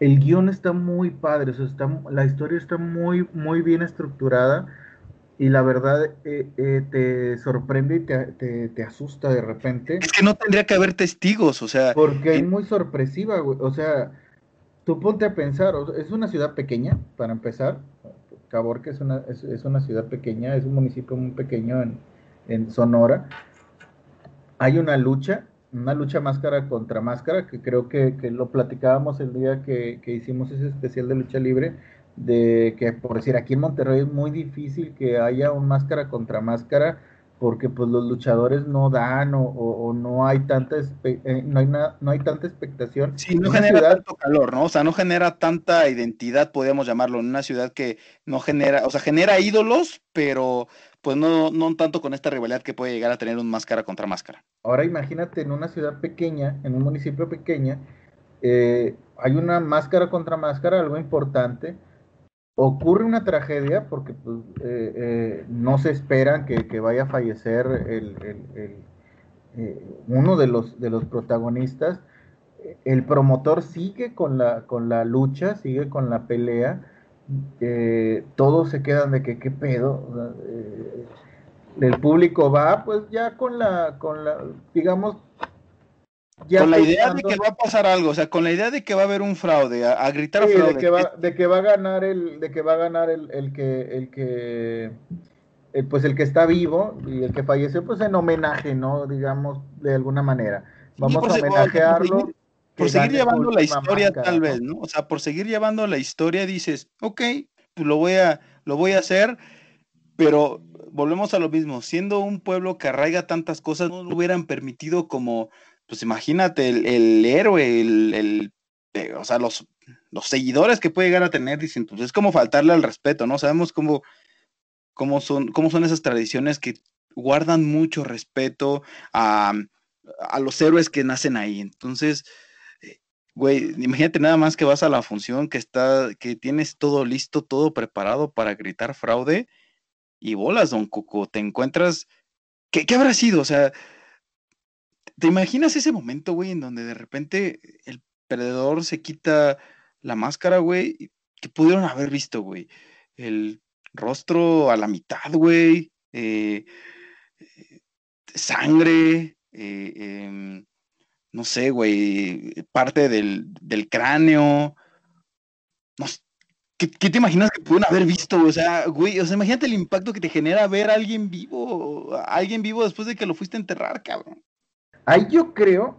el guión está muy padre, o sea, está, la historia está muy, muy bien estructurada. Y la verdad, eh, eh, te sorprende y te, te, te asusta de repente. Es que no tendría que haber testigos, o sea... Porque es muy sorpresiva, güey. O sea, tú ponte a pensar, o sea, es una ciudad pequeña, para empezar. Caborca es una, es, es una ciudad pequeña, es un municipio muy pequeño en, en Sonora. Hay una lucha, una lucha máscara contra máscara, que creo que, que lo platicábamos el día que, que hicimos ese especial de lucha libre, de que, por decir, aquí en Monterrey es muy difícil que haya un máscara contra máscara, porque pues los luchadores no dan, o, o, o no hay tanta espe- eh, no hay na- no hay tanta expectación. Sí, no genera ciudad... tanto calor, ¿no? O sea, no genera tanta identidad, podríamos llamarlo, en una ciudad que no genera, o sea, genera ídolos, pero pues no, no tanto con esta rivalidad que puede llegar a tener un máscara contra máscara. Ahora imagínate en una ciudad pequeña, en un municipio pequeña, eh, hay una máscara contra máscara, algo importante. Ocurre una tragedia porque pues, eh, eh, no se espera que, que vaya a fallecer el, el, el, eh, uno de los, de los protagonistas. El promotor sigue con la, con la lucha, sigue con la pelea. Eh, todos se quedan de que qué pedo. Eh, el público va pues ya con la, con la digamos... Ya con la idea de que va a pasar algo, o sea, con la idea de que va a haber un fraude, a, a gritar sí, fraude. De que va, de que va a ganar el, de que va a ganar el, el que, el que, el, pues el que está vivo y el que falleció, pues en homenaje, ¿no? Digamos, de alguna manera. Vamos a homenajearlo. Por, por seguir llevando la historia, máscara, tal vez, ¿no? O sea, por seguir llevando la historia, dices, ok, pues lo voy a, lo voy a hacer, pero volvemos a lo mismo, siendo un pueblo que arraiga tantas cosas, no lo hubieran permitido como... Pues imagínate, el, el héroe, el, el, eh, o sea, los, los seguidores que puede llegar a tener, dicen, pues es como faltarle al respeto, ¿no? Sabemos cómo, cómo, son, cómo son esas tradiciones que guardan mucho respeto a, a los héroes que nacen ahí. Entonces, güey, imagínate nada más que vas a la función, que, está, que tienes todo listo, todo preparado para gritar fraude, y bolas, don Cuco, te encuentras... ¿Qué, qué habrá sido? O sea... ¿Te imaginas ese momento, güey, en donde de repente el perdedor se quita la máscara, güey? Que pudieron haber visto, güey. El rostro a la mitad, güey. Eh, eh, sangre. Eh, eh, no sé, güey. Parte del, del cráneo. No sé. ¿Qué, ¿Qué te imaginas que pudieron haber visto? O sea, güey, o sea, imagínate el impacto que te genera ver a alguien vivo. A alguien vivo después de que lo fuiste a enterrar, cabrón. Ahí yo creo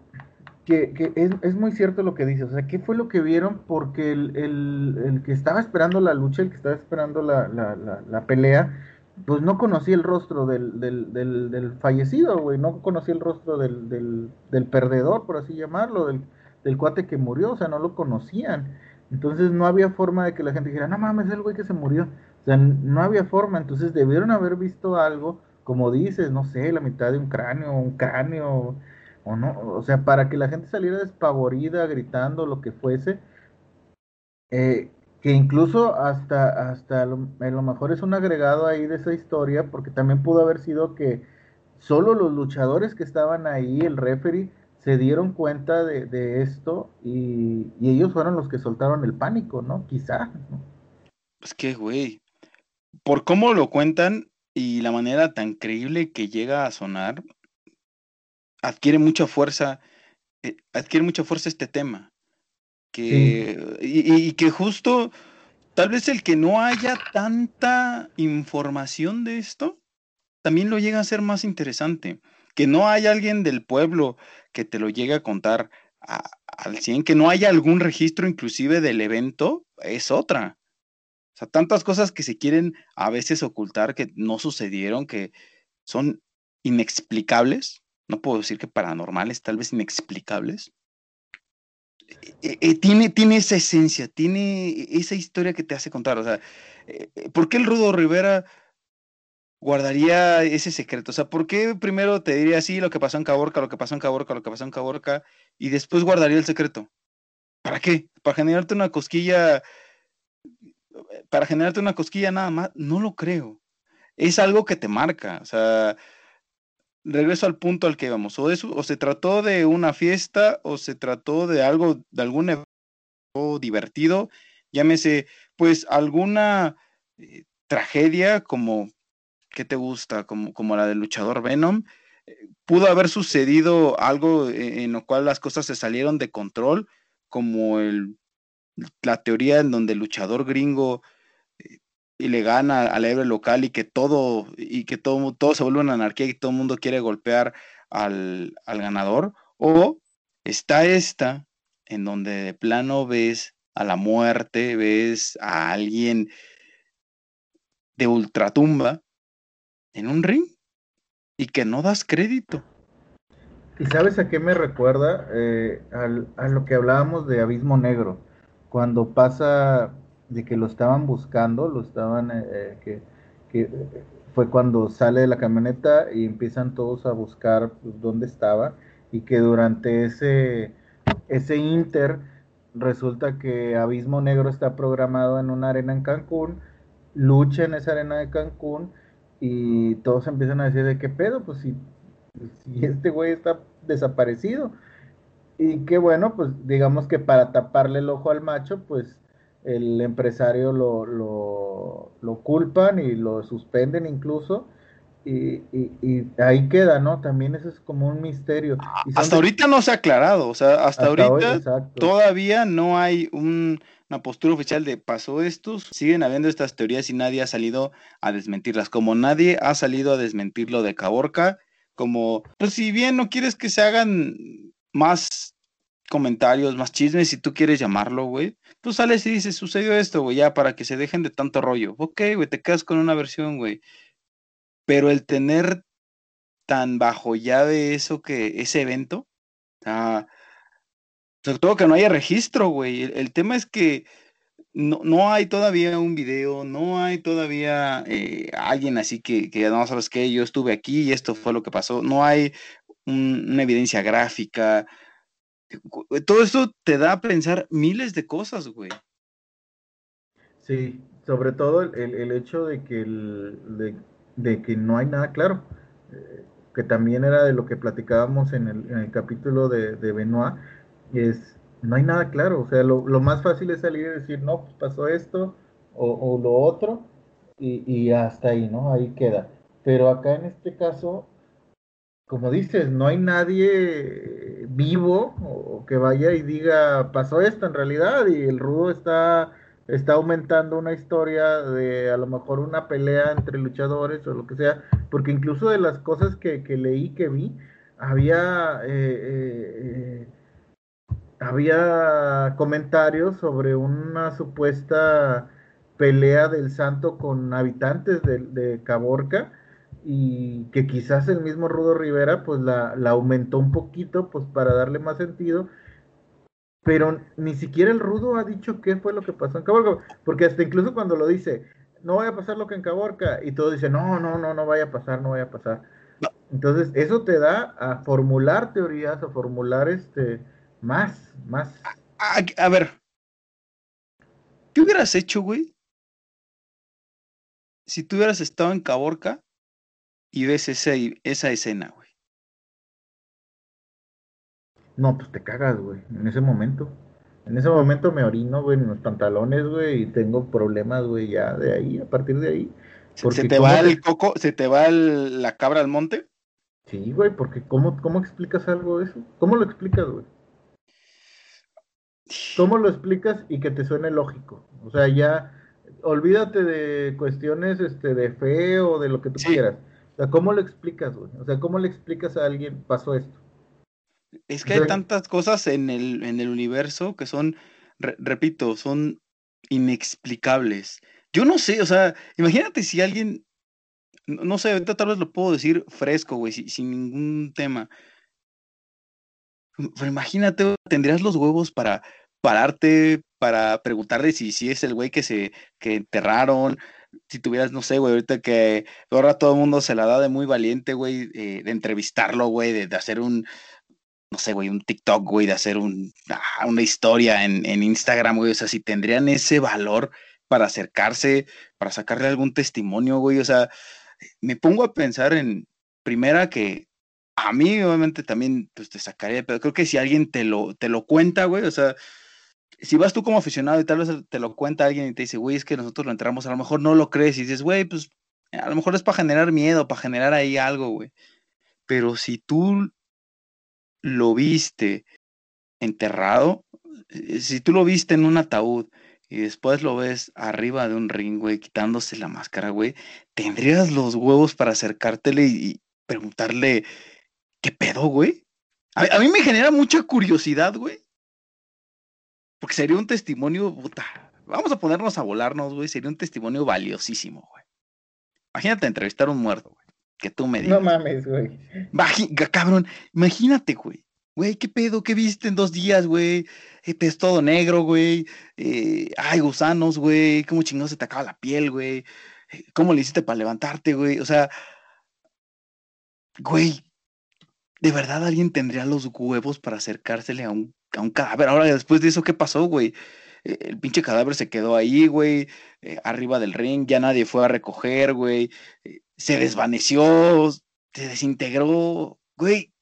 que, que es, es muy cierto lo que dices, o sea, ¿qué fue lo que vieron? Porque el, el, el que estaba esperando la lucha, el que estaba esperando la, la, la, la pelea, pues no conocía el rostro del, del, del, del fallecido, güey, no conocía el rostro del, del, del perdedor, por así llamarlo, del, del cuate que murió, o sea, no lo conocían, entonces no había forma de que la gente dijera, no mames, es el güey que se murió, o sea, no había forma, entonces debieron haber visto algo, como dices, no sé, la mitad de un cráneo, un cráneo, o no, o sea, para que la gente saliera despavorida, gritando, lo que fuese, eh, que incluso hasta, hasta lo, a lo mejor es un agregado ahí de esa historia, porque también pudo haber sido que solo los luchadores que estaban ahí, el referee, se dieron cuenta de, de esto y, y ellos fueron los que soltaron el pánico, ¿no? Quizá, ¿no? Pues que, güey, por cómo lo cuentan y la manera tan creíble que llega a sonar, adquiere mucha fuerza, eh, adquiere mucha fuerza este tema. Que, sí. y, y que justo, tal vez el que no haya tanta información de esto, también lo llega a ser más interesante. Que no haya alguien del pueblo que te lo llegue a contar a, al cien, que no haya algún registro inclusive del evento, es otra. O sea, tantas cosas que se quieren a veces ocultar, que no sucedieron, que son inexplicables, no puedo decir que paranormales, tal vez inexplicables. Eh, eh, tiene, tiene esa esencia, tiene esa historia que te hace contar. O sea, eh, ¿por qué el Rudo Rivera guardaría ese secreto? O sea, ¿por qué primero te diría así lo que pasó en Caborca, lo que pasó en Caborca, lo que pasó en Caborca, y después guardaría el secreto? ¿Para qué? ¿Para generarte una cosquilla? ¿Para generarte una cosquilla nada más? No lo creo. Es algo que te marca. O sea, regreso al punto al que íbamos. O, eso, o se trató de una fiesta, o se trató de algo, de algún evento divertido, llámese, pues, alguna eh, tragedia como... ¿Qué te gusta? Como, como la del luchador Venom. Pudo haber sucedido algo en lo cual las cosas se salieron de control, como el, la teoría en donde el luchador gringo eh, y le gana al héroe local, y que todo, y que todo, todo se vuelve una anarquía y todo el mundo quiere golpear al, al ganador. O está esta, en donde de plano ves a la muerte, ves a alguien de ultratumba en un ring, y que no das crédito. ¿Y sabes a qué me recuerda? Eh, al, a lo que hablábamos de Abismo Negro, cuando pasa de que lo estaban buscando, lo estaban, eh, que, que fue cuando sale de la camioneta y empiezan todos a buscar pues, dónde estaba, y que durante ese, ese inter resulta que Abismo Negro está programado en una arena en Cancún, lucha en esa arena de Cancún, y todos empiezan a decir de qué pedo, pues si, si este güey está desaparecido. Y que bueno, pues digamos que para taparle el ojo al macho, pues el empresario lo, lo, lo culpan y lo suspenden incluso, y, y, y ahí queda, ¿no? También eso es como un misterio. Y hasta de... ahorita no se ha aclarado, o sea, hasta, hasta ahorita hoy, todavía no hay un... una postura oficial de pasó estos, siguen habiendo estas teorías y nadie ha salido a desmentirlas, como nadie ha salido a desmentir lo de Caborca, como, pues si bien no quieres que se hagan más comentarios, más chismes, si tú quieres llamarlo, güey, tú sales y dices, sucedió esto, güey, ya, para que se dejen de tanto rollo. Ok, güey, te quedas con una versión, güey, pero el tener tan bajo llave eso que, ese evento, ah, sobre todo que no haya registro, güey. El, el tema es que no, no hay todavía un video, no hay todavía eh, alguien así que, que no sabes qué, yo estuve aquí y esto fue lo que pasó. No hay un, una evidencia gráfica. Todo esto te da a pensar miles de cosas, güey. Sí, sobre todo el, el, el hecho de que, el, de, de que no hay nada claro. Eh, que también era de lo que platicábamos en el, en el capítulo de, de Benoit. Es, no hay nada claro, o sea, lo, lo más fácil es salir y decir, no, pues pasó esto, o, o lo otro, y, y hasta ahí, ¿no? Ahí queda. Pero acá en este caso, como dices, no hay nadie vivo o que vaya y diga, pasó esto en realidad, y el Rudo está, está aumentando una historia de a lo mejor una pelea entre luchadores o lo que sea, porque incluso de las cosas que, que leí, que vi, había... Eh, eh, Había comentarios sobre una supuesta pelea del Santo con habitantes de, de Caborca, y que quizás el mismo Rudo Rivera pues la, la aumentó un poquito pues para darle más sentido, pero ni siquiera el Rudo ha dicho qué fue lo que pasó en Caborca, porque hasta incluso cuando lo dice, no vaya a pasar lo que en Caborca, y todo dice, no, no, no, no vaya a pasar, no vaya a pasar. Entonces eso te da a formular teorías, a formular este... Más, más. A, a, a ver, ¿qué hubieras hecho, güey? Si tú hubieras estado en Caborca y ves esa, esa escena, güey. No, pues te cagas, güey, en ese momento. En ese momento me orino, güey, en los pantalones, güey, y tengo problemas, güey, ya de ahí, a partir de ahí. Porque ¿se te va el coco, se te va el, la cabra al monte? Sí, güey, porque ¿cómo, cómo explicas algo de eso? ¿Cómo lo explicas, güey? ¿Cómo lo explicas y que te suene lógico? O sea, ya, olvídate de cuestiones este, de fe o de lo que tú sí. quieras. O sea, ¿cómo lo explicas, güey? O sea, ¿cómo le explicas a alguien pasó esto? Es que hay tantas cosas en el, en el universo que son, re, repito, son inexplicables. Yo no sé, o sea, imagínate si alguien, no sé, ahorita tal vez lo puedo decir fresco, güey, si, sin ningún tema. Pero imagínate, tendrías los huevos para pararte, para preguntarle si, si es el güey que se que enterraron. Si tuvieras, no sé, güey, ahorita que ahora todo el mundo se la da de muy valiente, güey, eh, de entrevistarlo, güey, de, de hacer un... no sé, güey, un TikTok, güey, de hacer un, ah, una historia en, en Instagram, güey, o sea, si tendrían ese valor para acercarse, para sacarle algún testimonio, güey, o sea, me pongo a pensar en, primera, que a mí, obviamente, también, pues, te sacaría, pero creo que si alguien te lo, te lo cuenta, güey, o sea, si vas tú como aficionado y tal vez te lo cuenta alguien y te dice, güey, es que nosotros lo entramos, a lo mejor no lo crees, y dices, güey, pues, a lo mejor es para generar miedo, para generar ahí algo, güey, pero si tú lo viste enterrado, si tú lo viste en un ataúd y después lo ves arriba de un ring, güey, quitándose la máscara, güey, ¿tendrías los huevos para acercártele y preguntarle qué pedo, güey? A, a mí me genera mucha curiosidad, güey, porque sería un testimonio, puta, vamos a ponernos a volarnos, güey, sería un testimonio valiosísimo, güey. Imagínate entrevistar a un muerto, güey. Que tú me digas. No mames, güey. Baji, cabrón, imagínate, güey. Güey, ¿qué pedo? ¿Qué viste en dos días, güey? Eh, es todo negro, güey. Eh, ay, gusanos, güey. ¿Cómo chingado se te acaba la piel, güey? Eh, ¿Cómo le hiciste para levantarte, güey? O sea, güey, ¿de verdad alguien tendría los huevos para acercársele a un, a un cadáver? Ahora, después de eso, ¿qué pasó, güey? Eh, el pinche cadáver se quedó ahí, güey. Eh, arriba del ring, ya nadie fue a recoger, güey. Eh, Se desvaneció, se desintegró, güey,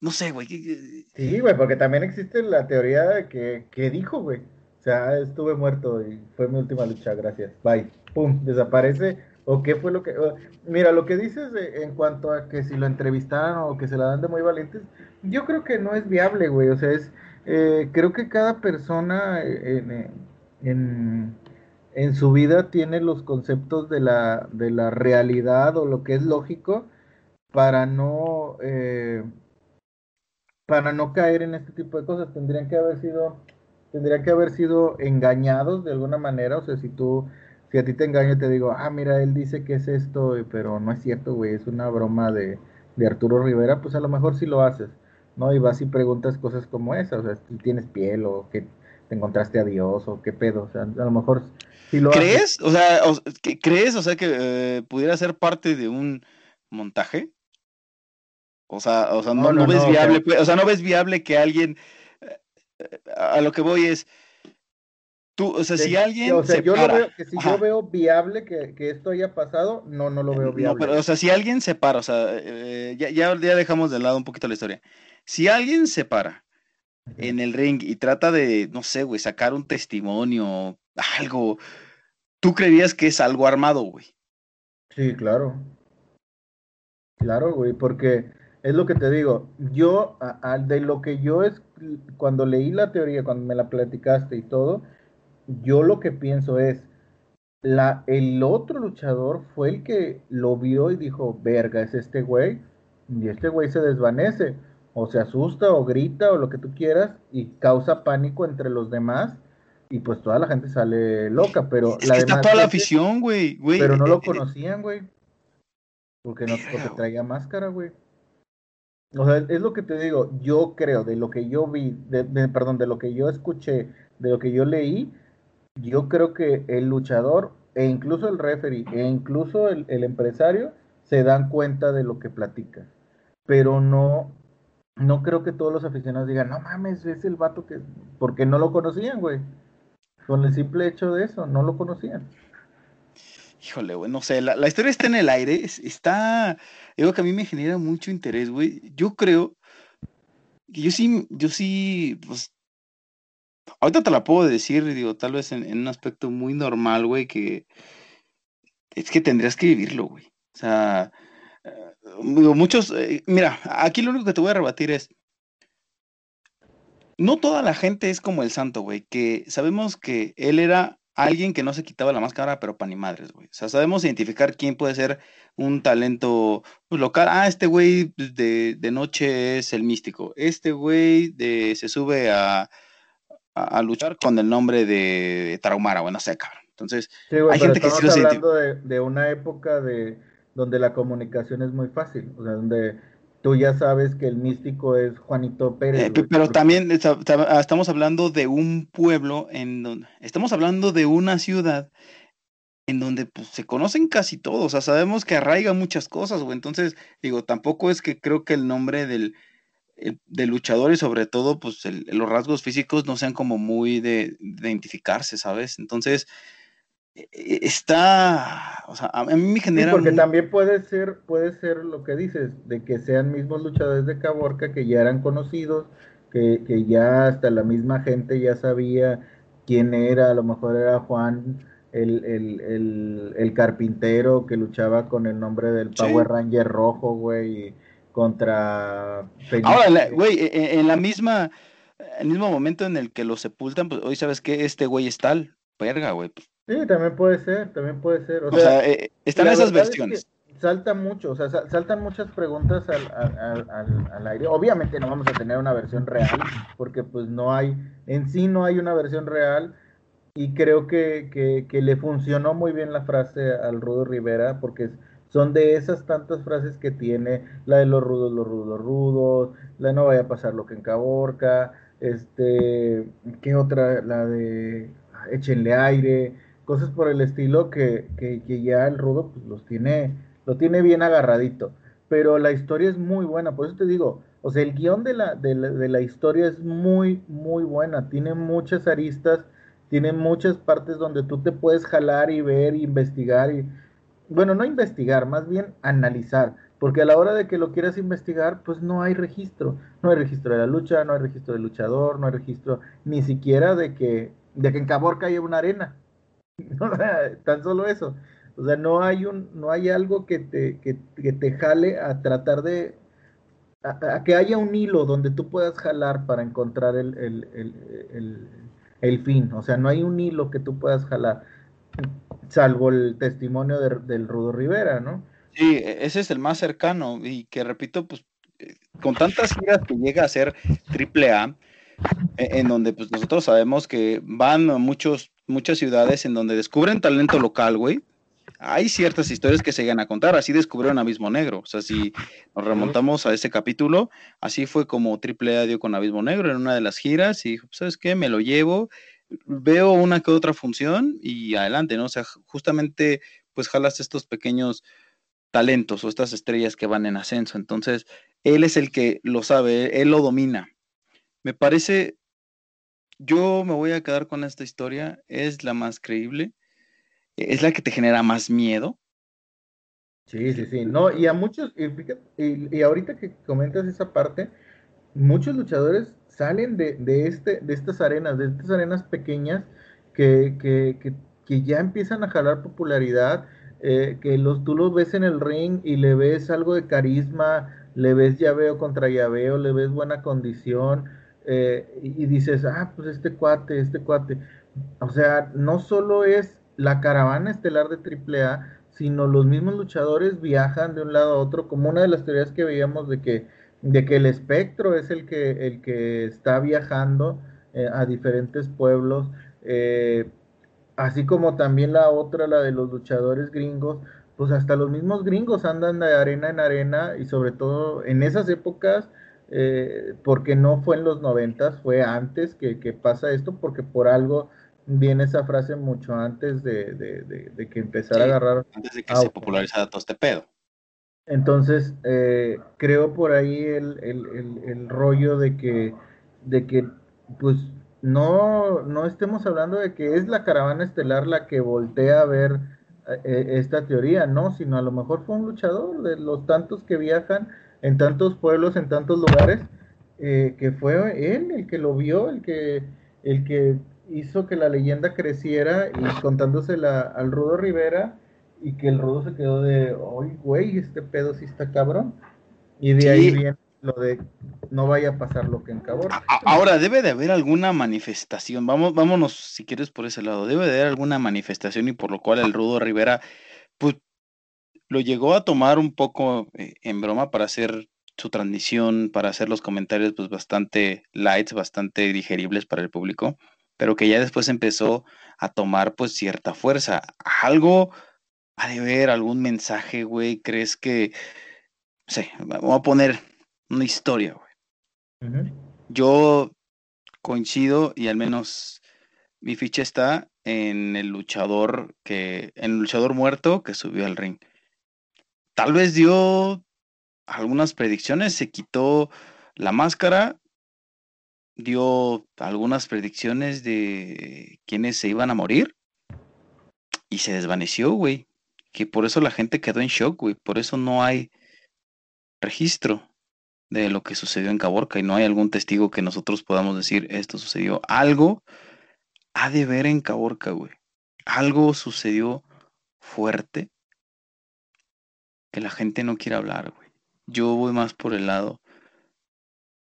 no sé, güey. Sí, güey, porque también existe la teoría de que, que dijo, güey. O sea, estuve muerto y fue mi última lucha, gracias, bye. Pum, desaparece, o qué fue lo que... O, mira, lo que dices de, en cuanto a que si lo entrevistaron o que se la dan de muy valientes, yo creo que no es viable, güey. O sea, es eh, creo que cada persona en... en en su vida tiene los conceptos de la, de la realidad o lo que es lógico para no eh, para no caer en este tipo de cosas. Tendrían que haber sido tendrían que haber sido engañados de alguna manera. O sea, si tú si a ti te engaño y te digo, ah, mira, él dice que es esto, pero no es cierto, güey, es una broma de, de Arturo Rivera, pues a lo mejor sí lo haces, ¿no? Y vas y preguntas cosas como esas, o sea, si tienes piel o que te encontraste a Dios o qué pedo, o sea, a lo mejor... Si lo ¿Crees? O sea, o, que, ¿Crees? O sea, que eh, pudiera ser parte de un montaje. O sea, o sea no, no, no, no ves no, viable, pero... o sea, no ves viable que alguien... Eh, a lo que voy es... Tú, o sea, sí, si alguien o sea, se yo para... Lo veo, que si Ajá. yo veo viable que, que esto haya pasado, no, no lo veo viable. No, pero, o sea, si alguien se para, o sea, eh, ya, ya, ya dejamos de lado un poquito la historia. Si alguien se para en el ring y trata de, no sé, güey, sacar un testimonio, algo, ¿tú creerías que es algo armado, güey? Sí, claro. Claro, güey, porque es lo que te digo, yo, a, a, de lo que yo es, cuando leí la teoría, cuando me la platicaste y todo, yo lo que pienso es, la, el otro luchador fue el que lo vio y dijo, verga, es este güey, y este güey se desvanece, o se asusta, o grita, o lo que tú quieras, y causa pánico entre los demás, y pues toda la gente sale loca, pero... Es la que está toda la afición, güey, güey. Pero no eh, lo conocían, güey, porque no porque traía máscara, güey. O sea, es lo que te digo, yo creo, de lo que yo vi, de, de, perdón, de lo que yo escuché, de lo que yo leí, yo creo que el luchador, e incluso el referee, e incluso el, el empresario, se dan cuenta de lo que platica, pero no... No creo que todos los aficionados digan, no mames, es el vato que... Porque no lo conocían, güey. Con el simple hecho de eso, no lo conocían. Híjole, güey, no sé, la, la historia está en el aire, está... Digo que a mí me genera mucho interés, güey. Yo creo que yo sí, yo sí, pues, ahorita te la puedo decir, digo, tal vez en, en un aspecto muy normal, güey, que es que tendrías que vivirlo, güey. O sea, digo, muchos, eh, mira, aquí lo único que te voy a rebatir es, no toda la gente es como el Santo, güey, que sabemos que él era alguien que no se quitaba la máscara, pero pan y madres, güey. O sea, sabemos identificar quién puede ser un talento local. Ah, este güey de, de noche es el místico. Este güey de, se sube a, a, a luchar con el nombre de Traumara, bueno, sé, cabrón. Entonces, sí, güey, hay gente que sí lo siente. Estamos hablando de, de una época de, donde la comunicación es muy fácil, o sea, donde... Tú ya sabes que el místico es Juanito Pérez. Eh, pero wey, también estamos hablando de un pueblo, en donde, estamos hablando de una ciudad en donde pues, se conocen casi todos, o sea, sabemos que arraiga muchas cosas, güey. Entonces, digo, tampoco es que creo que el nombre del, el, del luchador y sobre todo pues el, los rasgos físicos no sean como muy de, de identificarse, ¿sabes? Entonces, está, o sea, a mí me genera... Sí, porque muy... también puede ser, puede ser lo que dices, de que sean mismos luchadores de Caborca que ya eran conocidos, que, que ya hasta la misma gente ya sabía quién era, a lo mejor era Juan, el, el, el, el carpintero que luchaba con el nombre del Power sí. Ranger rojo, güey, contra... Ahora, güey, en, en la misma, en el mismo momento en el que lo sepultan, pues hoy sabes que este güey es tal, verga, güey. Sí, también puede ser, también puede ser. O, o sea, sea eh, están esas versiones. Es que saltan mucho, o sea, sal, saltan muchas preguntas al, al, al, al aire. Obviamente no vamos a tener una versión real, porque pues no hay, en sí no hay una versión real, y creo que, que, que le funcionó muy bien la frase al Rudo Rivera, porque son de esas tantas frases que tiene, la de los rudos, los rudos, rudos, la de no vaya a pasar lo que en Caborca, este, ¿qué otra? La de échenle aire... Cosas por el estilo que, que, que ya el Rudo pues, los tiene, lo tiene bien agarradito. Pero la historia es muy buena, por eso te digo, o sea, el guión de la, de la, de la historia es muy, muy buena. Tiene muchas aristas, tiene muchas partes donde tú te puedes jalar y ver, y investigar. Y, bueno, no investigar, más bien analizar. Porque a la hora de que lo quieras investigar, pues no hay registro. No hay registro de la lucha, no hay registro del luchador, no hay registro ni siquiera de que, de que en Caborca haya una arena. No, tan solo eso, o sea, no hay un, no hay algo que te, que, que te jale a tratar de, a, a que haya un hilo donde tú puedas jalar para encontrar el, el, el, el, el fin, o sea, no hay un hilo que tú puedas jalar, salvo el testimonio de, del Rudo Rivera, ¿no? Sí, ese es el más cercano, y que repito, pues, con tantas giras que llega a ser Triple A, en donde pues nosotros sabemos que van a muchos, muchas ciudades en donde descubren talento local, güey. Hay ciertas historias que se llegan a contar, así descubrieron Abismo Negro, o sea, si nos remontamos a ese capítulo, así fue como Triple A dio con Abismo Negro en una de las giras, y dijo, ¿sabes qué? Me lo llevo, veo una que otra función, y adelante, ¿no? O sea, justamente, pues jalas estos pequeños talentos, o estas estrellas que van en ascenso, entonces, él es el que lo sabe, él lo domina. Me parece, yo me voy a quedar con esta historia, es la más creíble, es la que te genera más miedo. Sí, sí, sí, no, y a muchos, y, y, y ahorita que comentas esa parte, muchos luchadores salen de, de, este, de estas arenas, de estas arenas pequeñas que, que, que, que ya empiezan a jalar popularidad, eh, que los, tú los ves en el ring y le ves algo de carisma, le ves llaveo contra llaveo, le ves buena condición. Eh, y dices, ah, pues este cuate, este cuate, o sea, no solo es la caravana estelar de Triple A, sino los mismos luchadores viajan de un lado a otro, como una de las teorías que veíamos de que, de que el espectro es el que, el que está viajando eh, a diferentes pueblos, eh, así como también la otra, la de los luchadores gringos, pues hasta los mismos gringos andan de arena en arena, y sobre todo en esas épocas, Eh, porque no fue en los noventas, fue antes que, que pasa esto, porque por algo viene esa frase mucho antes de, de, de, de que empezara sí, a agarrar antes de que auto. Se popularizara todo este pedo. Entonces eh, creo por ahí el, el, el, el rollo de que de que pues no, no estemos hablando de que es la caravana estelar la que voltea a ver eh, esta teoría, no, sino a lo mejor fue un luchador de los tantos que viajan en tantos pueblos, en tantos lugares, eh, que fue él el que lo vio, el que, el que hizo que la leyenda creciera y contándosela al Rudo Rivera, y que el Rudo se quedó de, oye, güey, este pedo sí está cabrón, y de sí. ahí viene lo de no vaya a pasar lo que en Caborca. Ahora, debe de haber alguna manifestación, vamos, vámonos si quieres por ese lado, debe de haber alguna manifestación y por lo cual el Rudo Rivera, pues, lo llegó a tomar un poco eh, en broma para hacer su transmisión, para hacer los comentarios pues bastante lights, bastante digeribles para el público, pero que ya después empezó a tomar pues cierta fuerza. Algo ha de ver, algún mensaje, güey, crees que, no sé, vamos a poner una historia, güey. Uh-huh. Yo coincido y al menos mi ficha está en el luchador que, en el luchador muerto que subió al ring. Tal vez dio algunas predicciones, se quitó la máscara, dio algunas predicciones de quiénes se iban a morir y se desvaneció, güey. Que por eso la gente quedó en shock, güey. Por eso no hay registro de lo que sucedió en Caborca y no hay algún testigo que nosotros podamos decir esto sucedió. Algo ha de ver en Caborca, güey. Algo sucedió fuerte que la gente no quiere hablar, güey. Yo voy más por el lado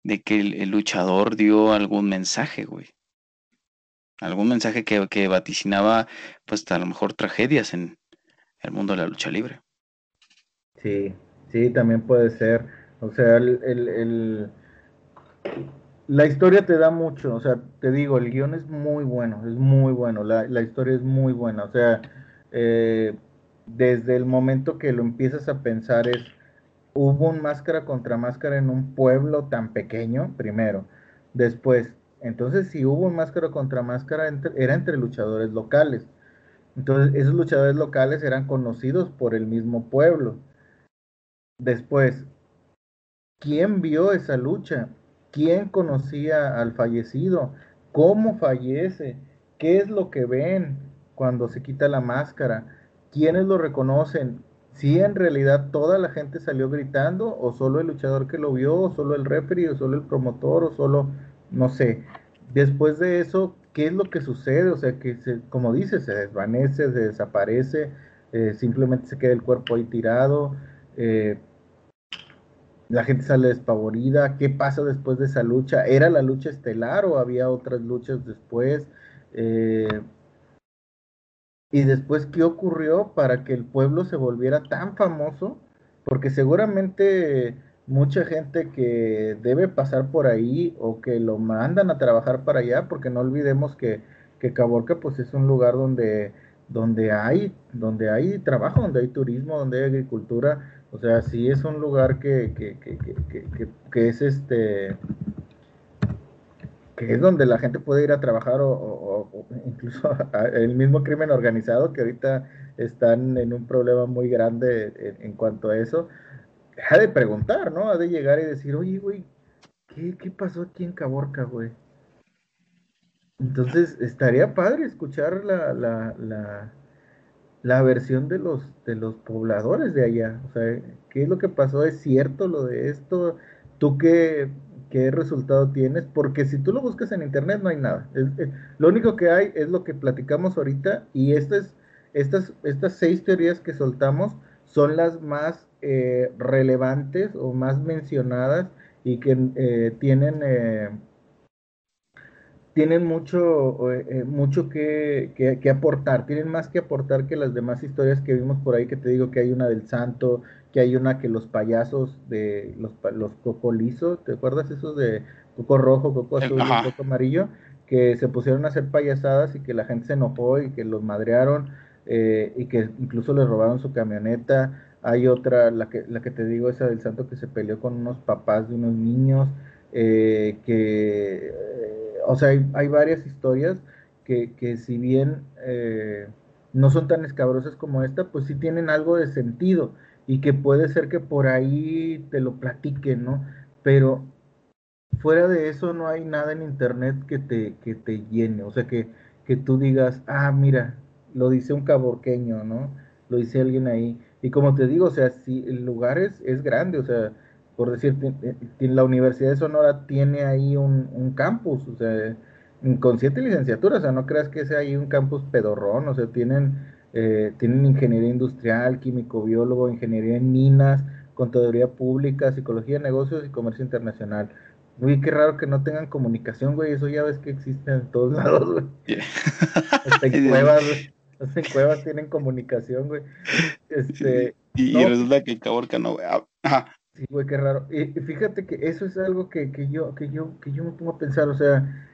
de que el, el luchador dio algún mensaje, güey. Algún mensaje que, que vaticinaba, pues, a lo mejor tragedias en el mundo de la lucha libre. Sí, sí, también puede ser. O sea, el, el, el... la historia te da mucho. O sea, te digo, el guión es muy bueno, es muy bueno. La, la historia es muy buena. O sea, eh... desde el momento que lo empiezas a pensar es, hubo un máscara contra máscara en un pueblo tan pequeño, primero. Después, entonces si hubo un máscara contra máscara, entre, era entre luchadores locales. Entonces esos luchadores locales eran conocidos por el mismo pueblo. Después, ¿quién vio esa lucha? ¿Quién conocía al fallecido? ¿Cómo fallece? ¿Qué es lo que ven cuando se quita la máscara? ¿Quiénes lo reconocen? ¿Si en realidad toda la gente salió gritando? ¿O solo el luchador que lo vio? ¿O solo el referee? ¿O solo el promotor? ¿O solo, no sé? Después de eso, ¿qué es lo que sucede? O sea, que se, como dices, se desvanece, se desaparece, eh, simplemente se queda el cuerpo ahí tirado, eh, la gente sale despavorida. ¿Qué pasa después de esa lucha? ¿Era la lucha estelar o había otras luchas después? Eh... Y después, ¿qué ocurrió para que el pueblo se volviera tan famoso? Porque seguramente mucha gente que debe pasar por ahí o que lo mandan a trabajar para allá, porque no olvidemos que, que Caborca pues es un lugar donde, donde hay, donde hay trabajo, donde hay turismo, donde hay agricultura. O sea, sí es un lugar que, que, que, que, que, que, que es este... que es donde la gente puede ir a trabajar o, o, o incluso a, a, el mismo crimen organizado, que ahorita están en un problema muy grande en, en cuanto a eso. Ha de preguntar, ¿no? Ha de llegar y decir, oye, güey, ¿qué, qué pasó aquí en Caborca, güey? Entonces, estaría padre escuchar la, la, la, la versión de los, de los pobladores de allá. O sea, ¿qué es lo que pasó? ¿Es cierto lo de esto? ¿Tú qué... qué resultado tienes? Porque si tú lo buscas en internet no hay nada, es, es, lo único que hay es lo que platicamos ahorita, y estas, estas, estas seis teorías que soltamos son las más eh, relevantes o más mencionadas y que eh, tienen eh, tienen mucho, eh, mucho que, que, que aportar, tienen más que aportar que las demás historias que vimos por ahí, que te digo que hay una del Santo, que hay una que los payasos de los, los cocolizos, ¿te acuerdas esos de coco rojo, coco azul, Ajá. y coco amarillo? Que se pusieron a hacer payasadas y que la gente se enojó y que los madrearon eh, y que incluso les robaron su camioneta. Hay otra, la que, la que te digo, esa del Santo, que se peleó con unos papás de unos niños, eh, que, eh, o sea, hay, hay varias historias que, que si bien eh, no son tan escabrosas como esta, pues sí tienen algo de sentido. Y que puede ser que por ahí te lo platiquen, ¿no? Pero fuera de eso no hay nada en internet que te, que te llene. O sea, que, que tú digas, ah, mira, lo dice un caborqueño, ¿no? Lo dice alguien ahí. Y como te digo, o sea, si el lugar es, es grande, o sea, por decir, la Universidad de Sonora tiene ahí un, un campus, o sea, con siete licenciaturas, o sea, no creas que sea ahí un campus pedorrón, o sea, tienen, eh, tienen ingeniería industrial, químico, biólogo, ingeniería en minas, contaduría pública, psicología de negocios y comercio internacional. Uy, qué raro que no tengan comunicación, güey, eso ya ves que existe en todos lados, güey. Yeah. Hasta en cuevas, güey. Hasta en cuevas tienen comunicación, güey. Este, y, no, y resulta que Caborca no, güey. Ajá. Sí, güey, qué raro. Y fíjate que eso es algo que, que, yo, que, yo, que yo me pongo a pensar, o sea,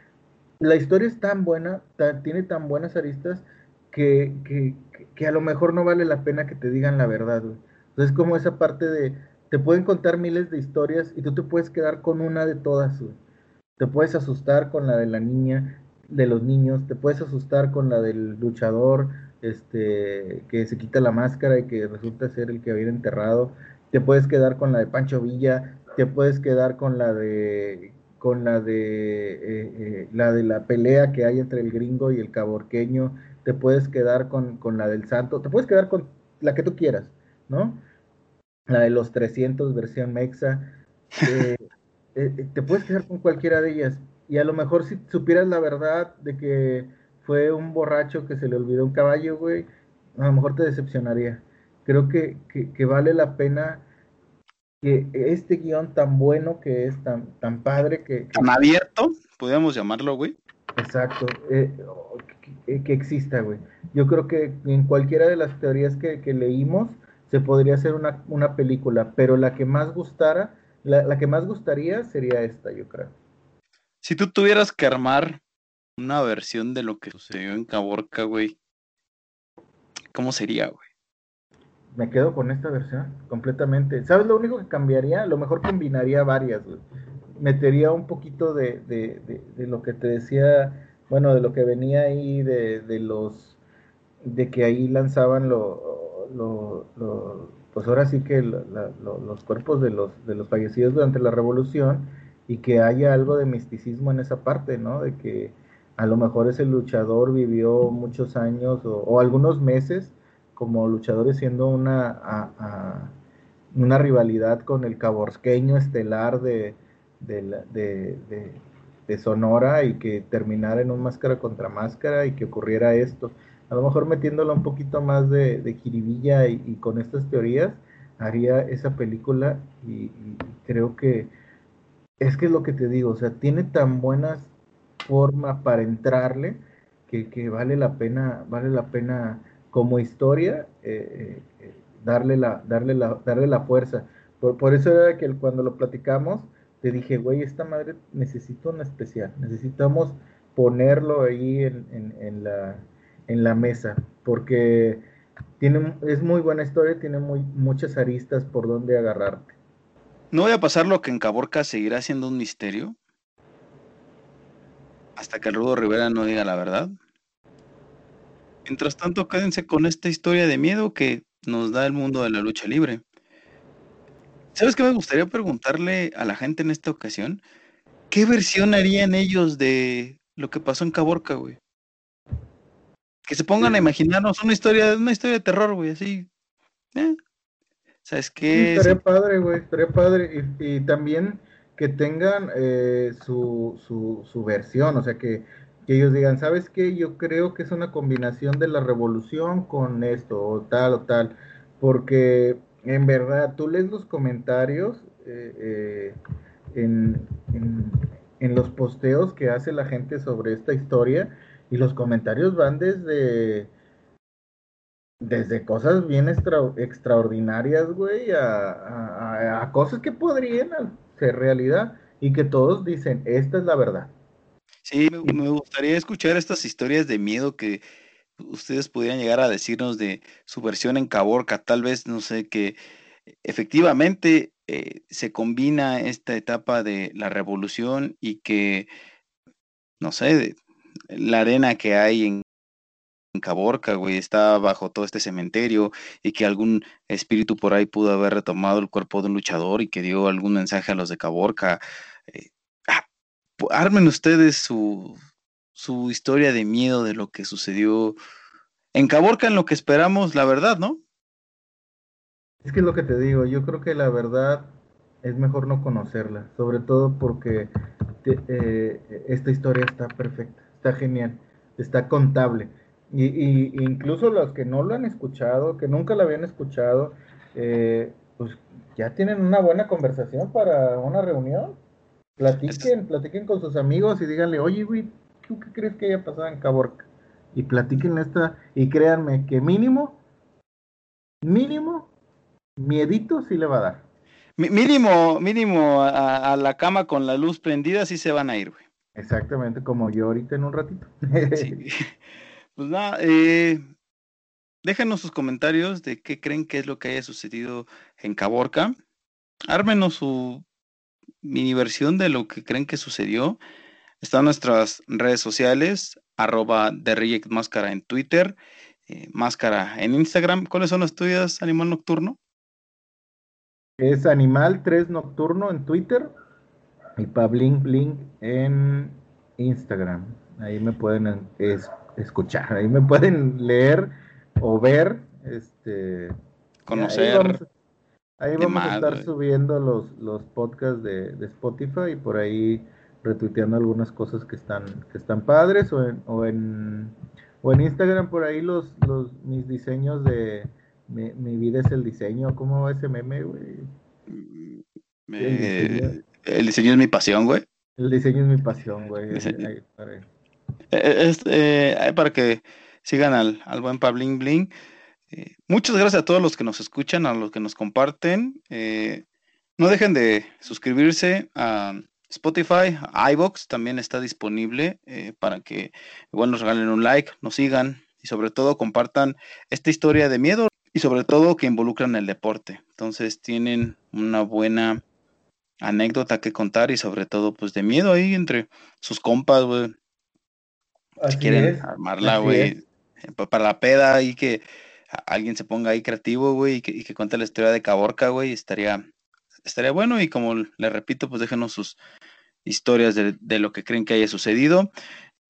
la historia es tan buena, tan, tiene tan buenas aristas, que, que, que a lo mejor no vale la pena que te digan la verdad, güey. Entonces, como esa parte de, te pueden contar miles de historias y tú te puedes quedar con una de todas, güey. Te puedes asustar con la de la niña, de los niños, te puedes asustar con la del luchador, este, que se quita la máscara y que resulta ser el que había enterrado. Te puedes quedar con la de Pancho Villa, te puedes quedar con la de con la de eh, eh, la de la pelea que hay entre el gringo y el caborqueño, te puedes quedar con, con la del santo, te puedes quedar con la que tú quieras, ¿no? La de los trescientos versión mexa, eh, eh, te puedes quedar con cualquiera de ellas, y a lo mejor si supieras la verdad de que fue un borracho que se le olvidó un caballo, güey, a lo mejor te decepcionaría. Creo que, que, que vale la pena que este guión tan bueno que es, tan, tan padre que... Tan que... abierto, podríamos llamarlo, güey. Exacto, eh, que, que exista, güey. Yo creo que en cualquiera de las teorías que, que leímos se podría hacer una, una película, pero la que más gustara, la, la que más gustaría sería esta, yo creo. Si tú tuvieras que armar una versión de lo que sucedió en Caborca, güey, ¿cómo sería, güey? Me quedo con esta versión completamente. ¿Sabes lo único que cambiaría? A lo mejor combinaría varias, güey. Metería un poquito de, de, de, de lo que te decía, bueno, de lo que venía ahí, de, de los, de que ahí lanzaban lo, lo, lo pues ahora sí que lo, la, lo, los cuerpos de los, de los fallecidos durante la revolución, y que haya algo de misticismo en esa parte, ¿no? De que a lo mejor ese luchador vivió muchos años o, o algunos meses como luchadores, siendo una, a, a, una rivalidad con el caborqueño estelar de, de, de, de, de Sonora, y que terminara en un máscara contra máscara y que ocurriera esto. A lo mejor metiéndolo un poquito más de, de jiribilla y, y con estas teorías, haría esa película, y, y creo que es que es lo que te digo, o sea, tiene tan buenas formas para entrarle que, que vale la pena, vale la pena... como historia, eh, eh, darle la darle la darle la fuerza. Por, por eso era que cuando lo platicamos, te dije, güey, esta madre necesita un especial, necesitamos ponerlo ahí en, en, en, la, en la mesa, porque tiene, es muy buena historia, tiene muy, muchas aristas por donde agarrarte. ¿No voy a pasar lo que en Caborca seguirá siendo un misterio? Hasta que el Rudo Rivera no diga la verdad. Mientras tanto, quédense con esta historia de miedo que nos da el mundo de la lucha libre. ¿Sabes qué me gustaría preguntarle a la gente en esta ocasión? ¿Qué versión harían ellos de lo que pasó en Caborca, güey? Que se pongan a imaginarnos una historia, una historia de terror, güey, así. ¿Eh? ¿Sabes qué? Sí, estaría padre, güey, estaría padre. Y, y también que tengan eh, su, su, su versión, o sea que... que ellos digan, ¿sabes qué? Yo creo que es una combinación de la revolución con esto, o tal, o tal, porque en verdad, tú lees los comentarios eh, eh, en, en, en los posteos que hace la gente sobre esta historia, y los comentarios van desde, desde cosas bien extra, extraordinarias, güey, a, a, a cosas que podrían ser realidad, y que todos dicen, esta es la verdad. Sí, me gustaría escuchar estas historias de miedo que ustedes pudieran llegar a decirnos de su versión en Caborca. Tal vez, no sé, que efectivamente eh, se combina esta etapa de la revolución y que, no sé, de, la arena que hay en, en Caborca, güey, está bajo todo este cementerio, y que algún espíritu por ahí pudo haber retomado el cuerpo de un luchador y que dio algún mensaje a los de Caborca. Eh, Armen ustedes su, su historia de miedo de lo que sucedió en Caborca, en lo que esperamos, la verdad, ¿no? Es que es lo que te digo, yo creo que la verdad es mejor no conocerla, sobre todo porque te, eh, esta historia está perfecta, está genial, está contable. Y, y incluso los que no lo han escuchado, que nunca la habían escuchado, eh, pues ya tienen una buena conversación para una reunión. Platiquen, platiquen con sus amigos y díganle, oye, güey, ¿tú qué crees que haya pasado en Caborca? Y platiquen esta, y créanme que mínimo, mínimo, miedito sí le va a dar. M- mínimo, mínimo a, a la cama con la luz prendida sí se van a ir, güey. Exactamente, como yo ahorita en un ratito. Sí. Pues nada, eh, déjanos sus comentarios de qué creen que es lo que haya sucedido en Caborca. Ármenos su mini versión de lo que creen que sucedió. Están nuestras redes sociales, arroba The Reject Máscara en Twitter, eh, Máscara en Instagram. ¿Cuáles son las tuyas, Animal Nocturno? Es Animal tres Nocturno en Twitter y Pablink Blink en Instagram. Ahí me pueden es, escuchar, ahí me pueden leer o ver, este, conocer. Ahí vamos, ahí vamos a estar subiendo los, los podcasts de, de Spotify y por ahí retuiteando algunas cosas que están que están padres o en o en, o en Instagram por ahí los, los mis diseños de mi, mi vida es el diseño. ¿Cómo va ese meme, güey? Me... El, el diseño es mi pasión, güey. El diseño es mi pasión, güey. Diseño... Ahí, para, ahí. Es, eh, para que sigan al, al buen Pablín Bling. Eh, muchas gracias a todos los que nos escuchan, a los que nos comparten. Eh, no dejen de suscribirse a Spotify, iVoox también está disponible eh, para que igual nos regalen un like, nos sigan y sobre todo compartan esta historia de miedo y sobre todo que involucran el deporte. Entonces tienen una buena anécdota que contar y sobre todo pues de miedo ahí entre sus compas, güey. Si quieren es, armarla, güey, para la peda ahí que alguien se ponga ahí creativo, güey, y que, y que cuente la historia de Caborca, güey, estaría... Estaría bueno y como les repito, pues déjenos sus historias de, de lo que creen que haya sucedido.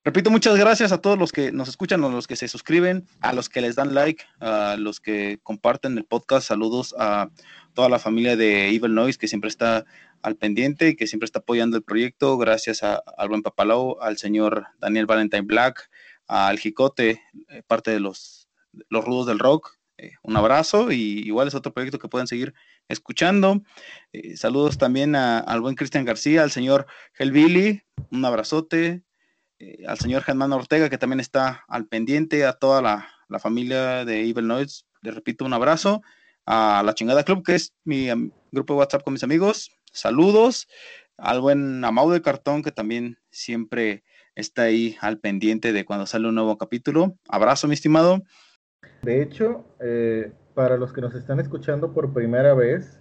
Repito, muchas gracias a todos los que nos escuchan, a los que se suscriben, a los que les dan like, a los que comparten el podcast. Saludos a toda la familia de Evil Noise que siempre está al pendiente y que siempre está apoyando el proyecto. Gracias a, al buen Papalau, al señor Daniel Valentine Black, al Jicote, parte de los, los rudos del rock. Un abrazo y igual es otro proyecto que pueden seguir escuchando. Eh, saludos también a, al buen Cristian García, al señor Helvili, un abrazote, eh, al señor Germán Ortega que también está al pendiente, a toda la, la familia de Evil Noise, les repito un abrazo, a La Chingada Club que es mi um, grupo de WhatsApp con mis amigos, saludos, al buen Amau de Cartón que también siempre está ahí al pendiente de cuando sale un nuevo capítulo, abrazo mi estimado. De hecho, eh, para los que nos están escuchando por primera vez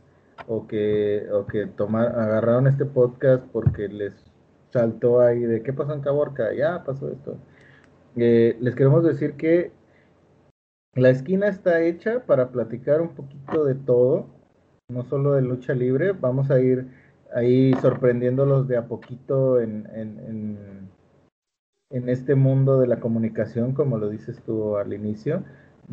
o que, o que tomar, agarraron este podcast porque les saltó ahí de qué pasó en Caborca, ya pasó esto, eh, les queremos decir que La Esquina está hecha para platicar un poquito de todo, no solo de lucha libre, vamos a ir ahí sorprendiéndolos de a poquito en, en, en, en este mundo de la comunicación, como lo dices tú al inicio.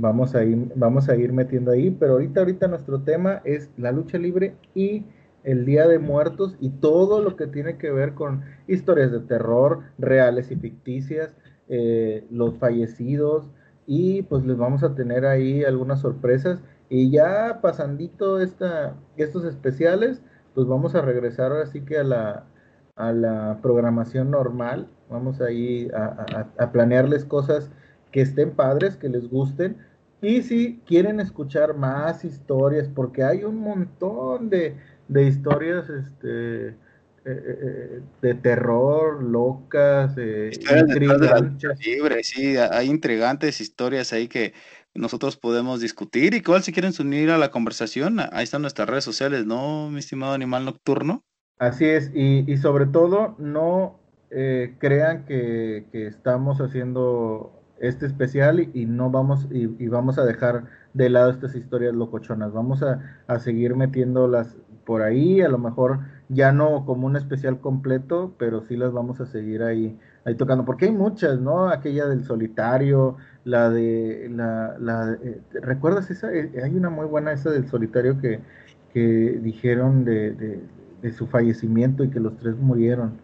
Vamos a, ir, vamos a ir metiendo ahí, pero ahorita, ahorita nuestro tema es la lucha libre y el Día de Muertos y todo lo que tiene que ver con historias de terror, reales y ficticias, eh, los fallecidos, y pues les vamos a tener ahí algunas sorpresas. Y ya pasandito esta, estos especiales, pues vamos a regresar ahora sí que a la, a la programación normal, vamos ahí a, a, a planearles cosas que estén padres, que les gusten. Y si quieren escuchar más historias, porque hay un montón de, de historias este, eh, eh, de terror, locas, eh, intrigantes. Libre, sí, hay intrigantes historias ahí que nosotros podemos discutir. Y igual si quieren unir a la conversación, ahí están nuestras redes sociales, ¿no, mi estimado Animal Nocturno? Así es, y, y sobre todo, no eh, crean que, que estamos haciendo este especial y, y no vamos y, y vamos a dejar de lado estas historias locochonas, vamos a, a seguir metiéndolas por ahí, a lo mejor ya no como un especial completo, pero sí las vamos a seguir ahí, ahí tocando, porque hay muchas, ¿no? Aquella del solitario, la de la, la de, ¿recuerdas esa? Hay una muy buena esa del solitario que, que dijeron de, de, de su fallecimiento y que los tres murieron.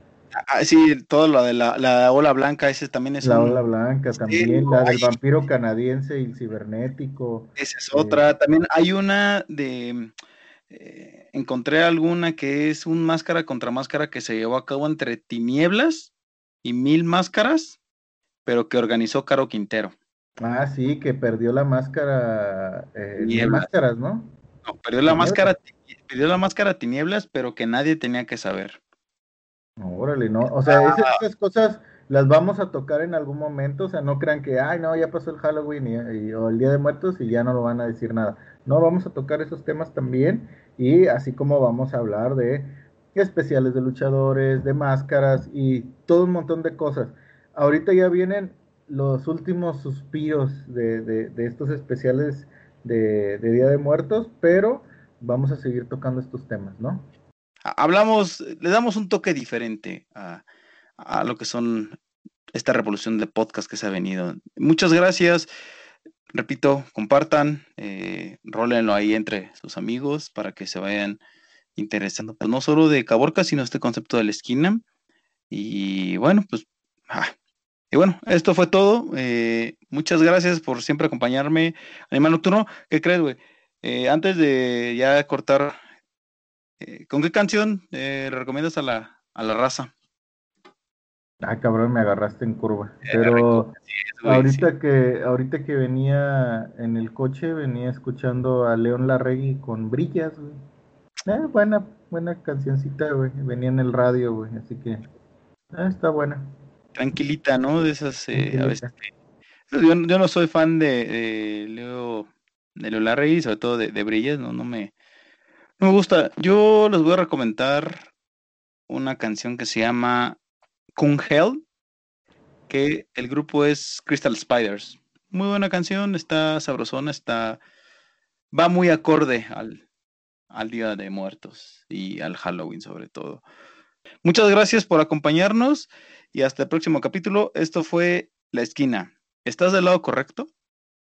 Ah, sí, todo lo de la, la ola blanca, ese también es... La un... ola blanca también, sí, no, la del hay... vampiro canadiense y el cibernético. Esa es eh... otra, también hay una de... Eh, encontré alguna que es un máscara contra máscara que se llevó a cabo entre Tinieblas y Mil Máscaras, pero que organizó Caro Quintero. Ah, sí, que perdió la máscara... Eh, Mil Máscaras, ¿no? No, perdió la máscara, perdió la máscara Tinieblas, pero que nadie tenía que saber. Órale, no, o sea, esas, esas cosas las vamos a tocar en algún momento, o sea, no crean que, ay, no, ya pasó el Halloween y, y, o el Día de Muertos y ya no lo van a decir nada. No, vamos a tocar esos temas también, y así como vamos a hablar de especiales de luchadores, de máscaras y todo un montón de cosas. Ahorita ya vienen los últimos suspiros de, de, de estos especiales de, de Día de Muertos, pero vamos a seguir tocando estos temas, ¿no? Hablamos, le damos un toque diferente a, a lo que son esta revolución de podcast que se ha venido. Muchas gracias. Repito, compartan, eh, rólenlo ahí entre sus amigos para que se vayan interesando, pues no solo de Caborca, sino este concepto de la esquina. Y bueno, pues, ah. Y bueno, esto fue todo. Eh, muchas gracias por siempre acompañarme. Animal Nocturno, ¿qué crees, güey? Eh, antes de ya cortar... ¿Con qué canción eh, le recomiendas a la, a la raza? Ah, cabrón, me agarraste en curva. Pero sí, es, wey, ahorita, sí. que, ahorita que venía en el coche, venía escuchando a León Larregui con Brillas, güey. Eh, buena, buena cancioncita, güey. Venía en el radio, güey, así que eh, está buena. Tranquilita, ¿no? De esas, eh, a veces. Yo, yo no soy fan de, de Leo de León Larregui, sobre todo de, de Brillas, no, no me... Me gusta. Yo les voy a recomendar una canción que se llama Kung Hell, que el grupo es Crystal Spiders. Muy buena canción, está sabrosona, está va muy acorde al, al Día de Muertos y al Halloween sobre todo. Muchas gracias por acompañarnos y hasta el próximo capítulo. Esto fue La Esquina. ¿Estás del lado correcto?